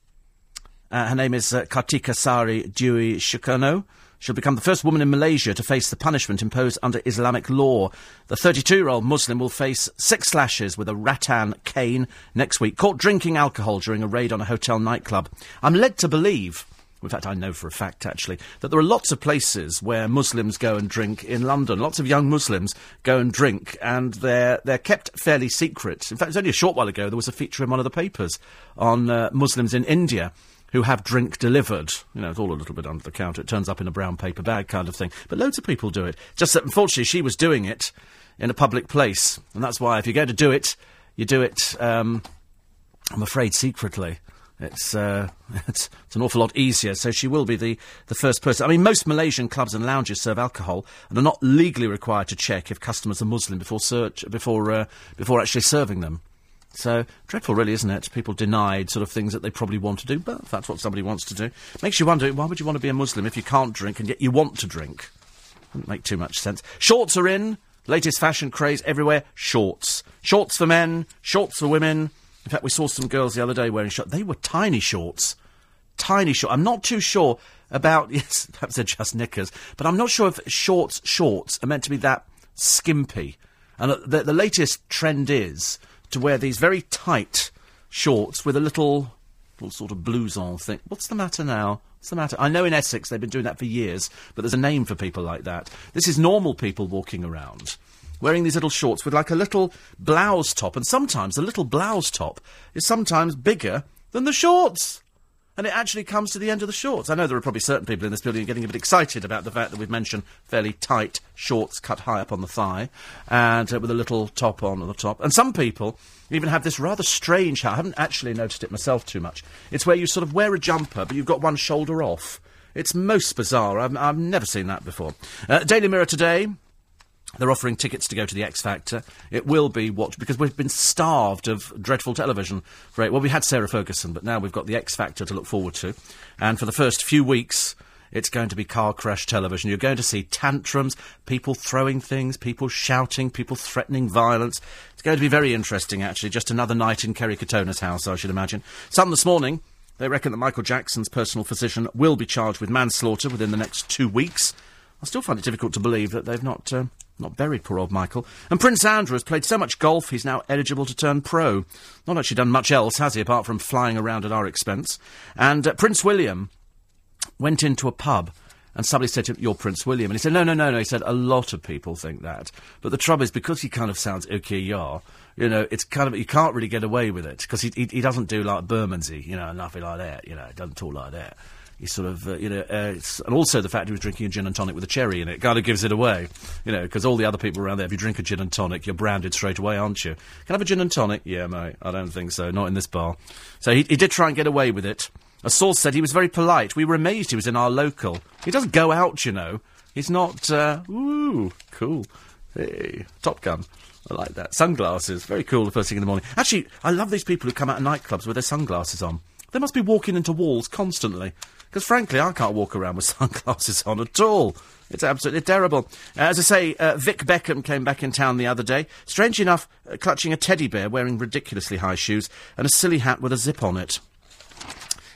Her name is Kartika Sari Dewi Sukarno. She'll become the first woman in Malaysia to face the punishment imposed under Islamic law. The 32-year-old Muslim will face 6 slashes with a rattan cane next week, caught drinking alcohol during a raid on a hotel nightclub. I'm led to believe, in fact I know for a fact actually, that there are lots of places where Muslims go and drink in London. Lots of young Muslims go and drink, and they're kept fairly secret. In fact, it was only a short while ago there was a feature in one of the papers on Muslims in India who have drink delivered. You know, it's all a little bit under the counter. It turns up in a brown paper bag kind of thing. But loads of people do it. Just that, unfortunately, she was doing it in a public place. And that's why, if you're going to do it, you do it, I'm afraid, secretly. It's an awful lot easier, so she will be the first person. I mean, most Malaysian clubs and lounges serve alcohol and are not legally required to check if customers are Muslim before actually serving them. So, dreadful really, isn't it? People denied sort of things that they probably want to do, but if that's what somebody wants to do. Makes you wonder, why would you want to be a Muslim if you can't drink and yet you want to drink? Doesn't make too much sense. Shorts are in. Latest fashion craze everywhere. Shorts. Shorts for men. Shorts for women. In fact, we saw some girls the other day wearing shorts. They were tiny shorts. Tiny shorts. I'm not too sure about... Yes, perhaps they're just knickers. But I'm not sure if shorts are meant to be that skimpy. And the latest trend is to wear these very tight shorts with a little sort of blouson thing. What's the matter now? What's the matter? I know in Essex they've been doing that for years, but there's a name for people like that. This is normal people walking around, wearing these little shorts with like a little blouse top, and sometimes the little blouse top is sometimes bigger than the shorts. And it actually comes to the end of the shorts. I know there are probably certain people in this building who are getting a bit excited about the fact that we've mentioned fairly tight shorts cut high up on the thigh and with a little top on the top. And some people even have this rather strange hat. I haven't actually noticed it myself too much. It's where you sort of wear a jumper, but you've got one shoulder off. It's most bizarre. I've never seen that before. Daily Mirror today. They're offering tickets to go to the X Factor. It will be watched, because we've been starved of dreadful television. Right? Well, we had Sarah Ferguson, but now we've got the X Factor to look forward to. And for the first few weeks, it's going to be car crash television. You're going to see tantrums, people throwing things, people shouting, people threatening violence. It's going to be very interesting, actually. Just another night in Kerry Katona's house, I should imagine. Some this morning, they reckon that Michael Jackson's personal physician will be charged with manslaughter within the next 2 weeks. I still find it difficult to believe that they've not buried poor old Michael. And Prince Andrew has played so much golf, he's now eligible to turn pro. Not actually done much else, has he, apart from flying around at our expense. And Prince William went into a pub, and somebody said to him, "You're Prince William." And he said, no. He said, "A lot of people think that. But the trouble is, because he kind of sounds okay, yeah, you know, it's kind of, you can't really get away with it, because he doesn't do like Bermondsey, you know, nothing like that, you know, doesn't talk like that." He's sort of, and also the fact he was drinking a gin and tonic with a cherry in it kind of gives it away, you know, because all the other people around there, if you drink a gin and tonic, you're branded straight away, aren't you? "Can I have a gin and tonic?" "Yeah, mate, I don't think so, not in this bar." So he did try and get away with it. A source said he was very polite. "We were amazed he was in our local. He doesn't go out, you know. He's not, ooh, cool. Hey, Top Gun. I like that. Sunglasses, very cool the first thing in the morning." Actually, I love these people who come out of nightclubs with their sunglasses on. They must be walking into walls constantly. Because, frankly, I can't walk around with sunglasses on at all. It's absolutely terrible. As I say, Vic Beckham came back in town the other day. Strange enough, clutching a teddy bear, wearing ridiculously high shoes, and a silly hat with a zip on it.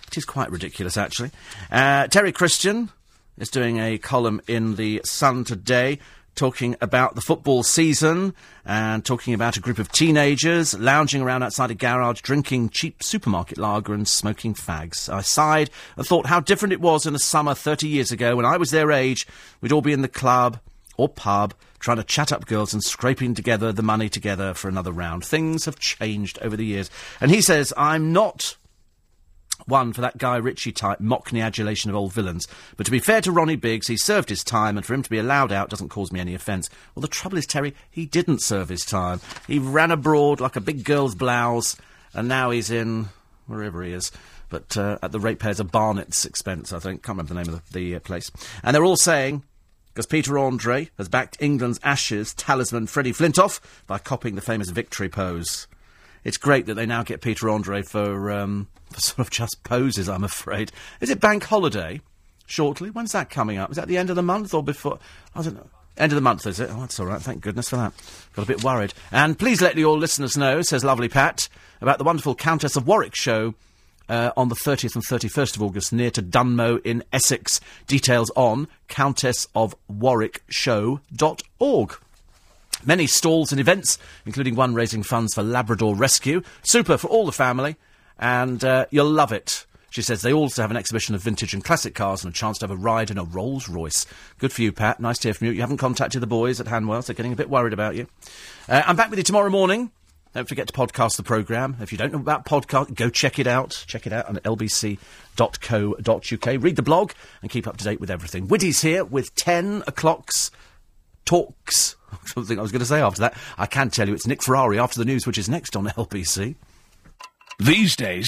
It is quite ridiculous, actually. Terry Christian is doing a column in The Sun today, talking about the football season and talking about a group of teenagers lounging around outside a garage, drinking cheap supermarket lager and smoking fags. I sighed and thought how different it was in the summer 30 years ago. When I was their age, we'd all be in the club or pub trying to chat up girls and scraping together the money together for another round. Things have changed over the years. And he says, "I'm not one for that Guy Ritchie type mockney adulation of old villains. But to be fair to Ronnie Biggs, he served his time, and for him to be allowed out doesn't cause me any offence." Well, the trouble is, Terry, he didn't serve his time. He ran abroad like a big girl's blouse, and now he's in wherever he is, but at the ratepayers of Barnett's expense, I think. Can't remember the name of the place. And they're all saying, because Peter Andre has backed England's Ashes talisman Freddie Flintoff by copying the famous victory pose. It's great that they now get Peter Andre for sort of just poses, I'm afraid. Is it bank holiday shortly? When's that coming up? Is that the end of the month or before? I don't know. End of the month, is it? Oh, that's all right. Thank goodness for that. Got a bit worried. And please let all listeners know, says lovely Pat, about the wonderful Countess of Warwick show on the 30th and 31st of August near to Dunmow in Essex. Details on countessofwarwickshow.org. Many stalls and events, including one raising funds for Labrador Rescue. Super for all the family, and you'll love it. She says they also have an exhibition of vintage and classic cars and a chance to have a ride in a Rolls-Royce. Good for you, Pat. Nice to hear from you. You haven't contacted the boys at Hanwell's. They're getting a bit worried about you. I'm back with you tomorrow morning. Don't forget to podcast the programme. If you don't know about podcast, go check it out. Check it out on lbc.co.uk. Read the blog and keep up to date with everything. Widdy's here with 10 o'clock's talks. Something I was going to say after that. I can tell you it's Nick Ferrari after the news, which is next on LBC. These days...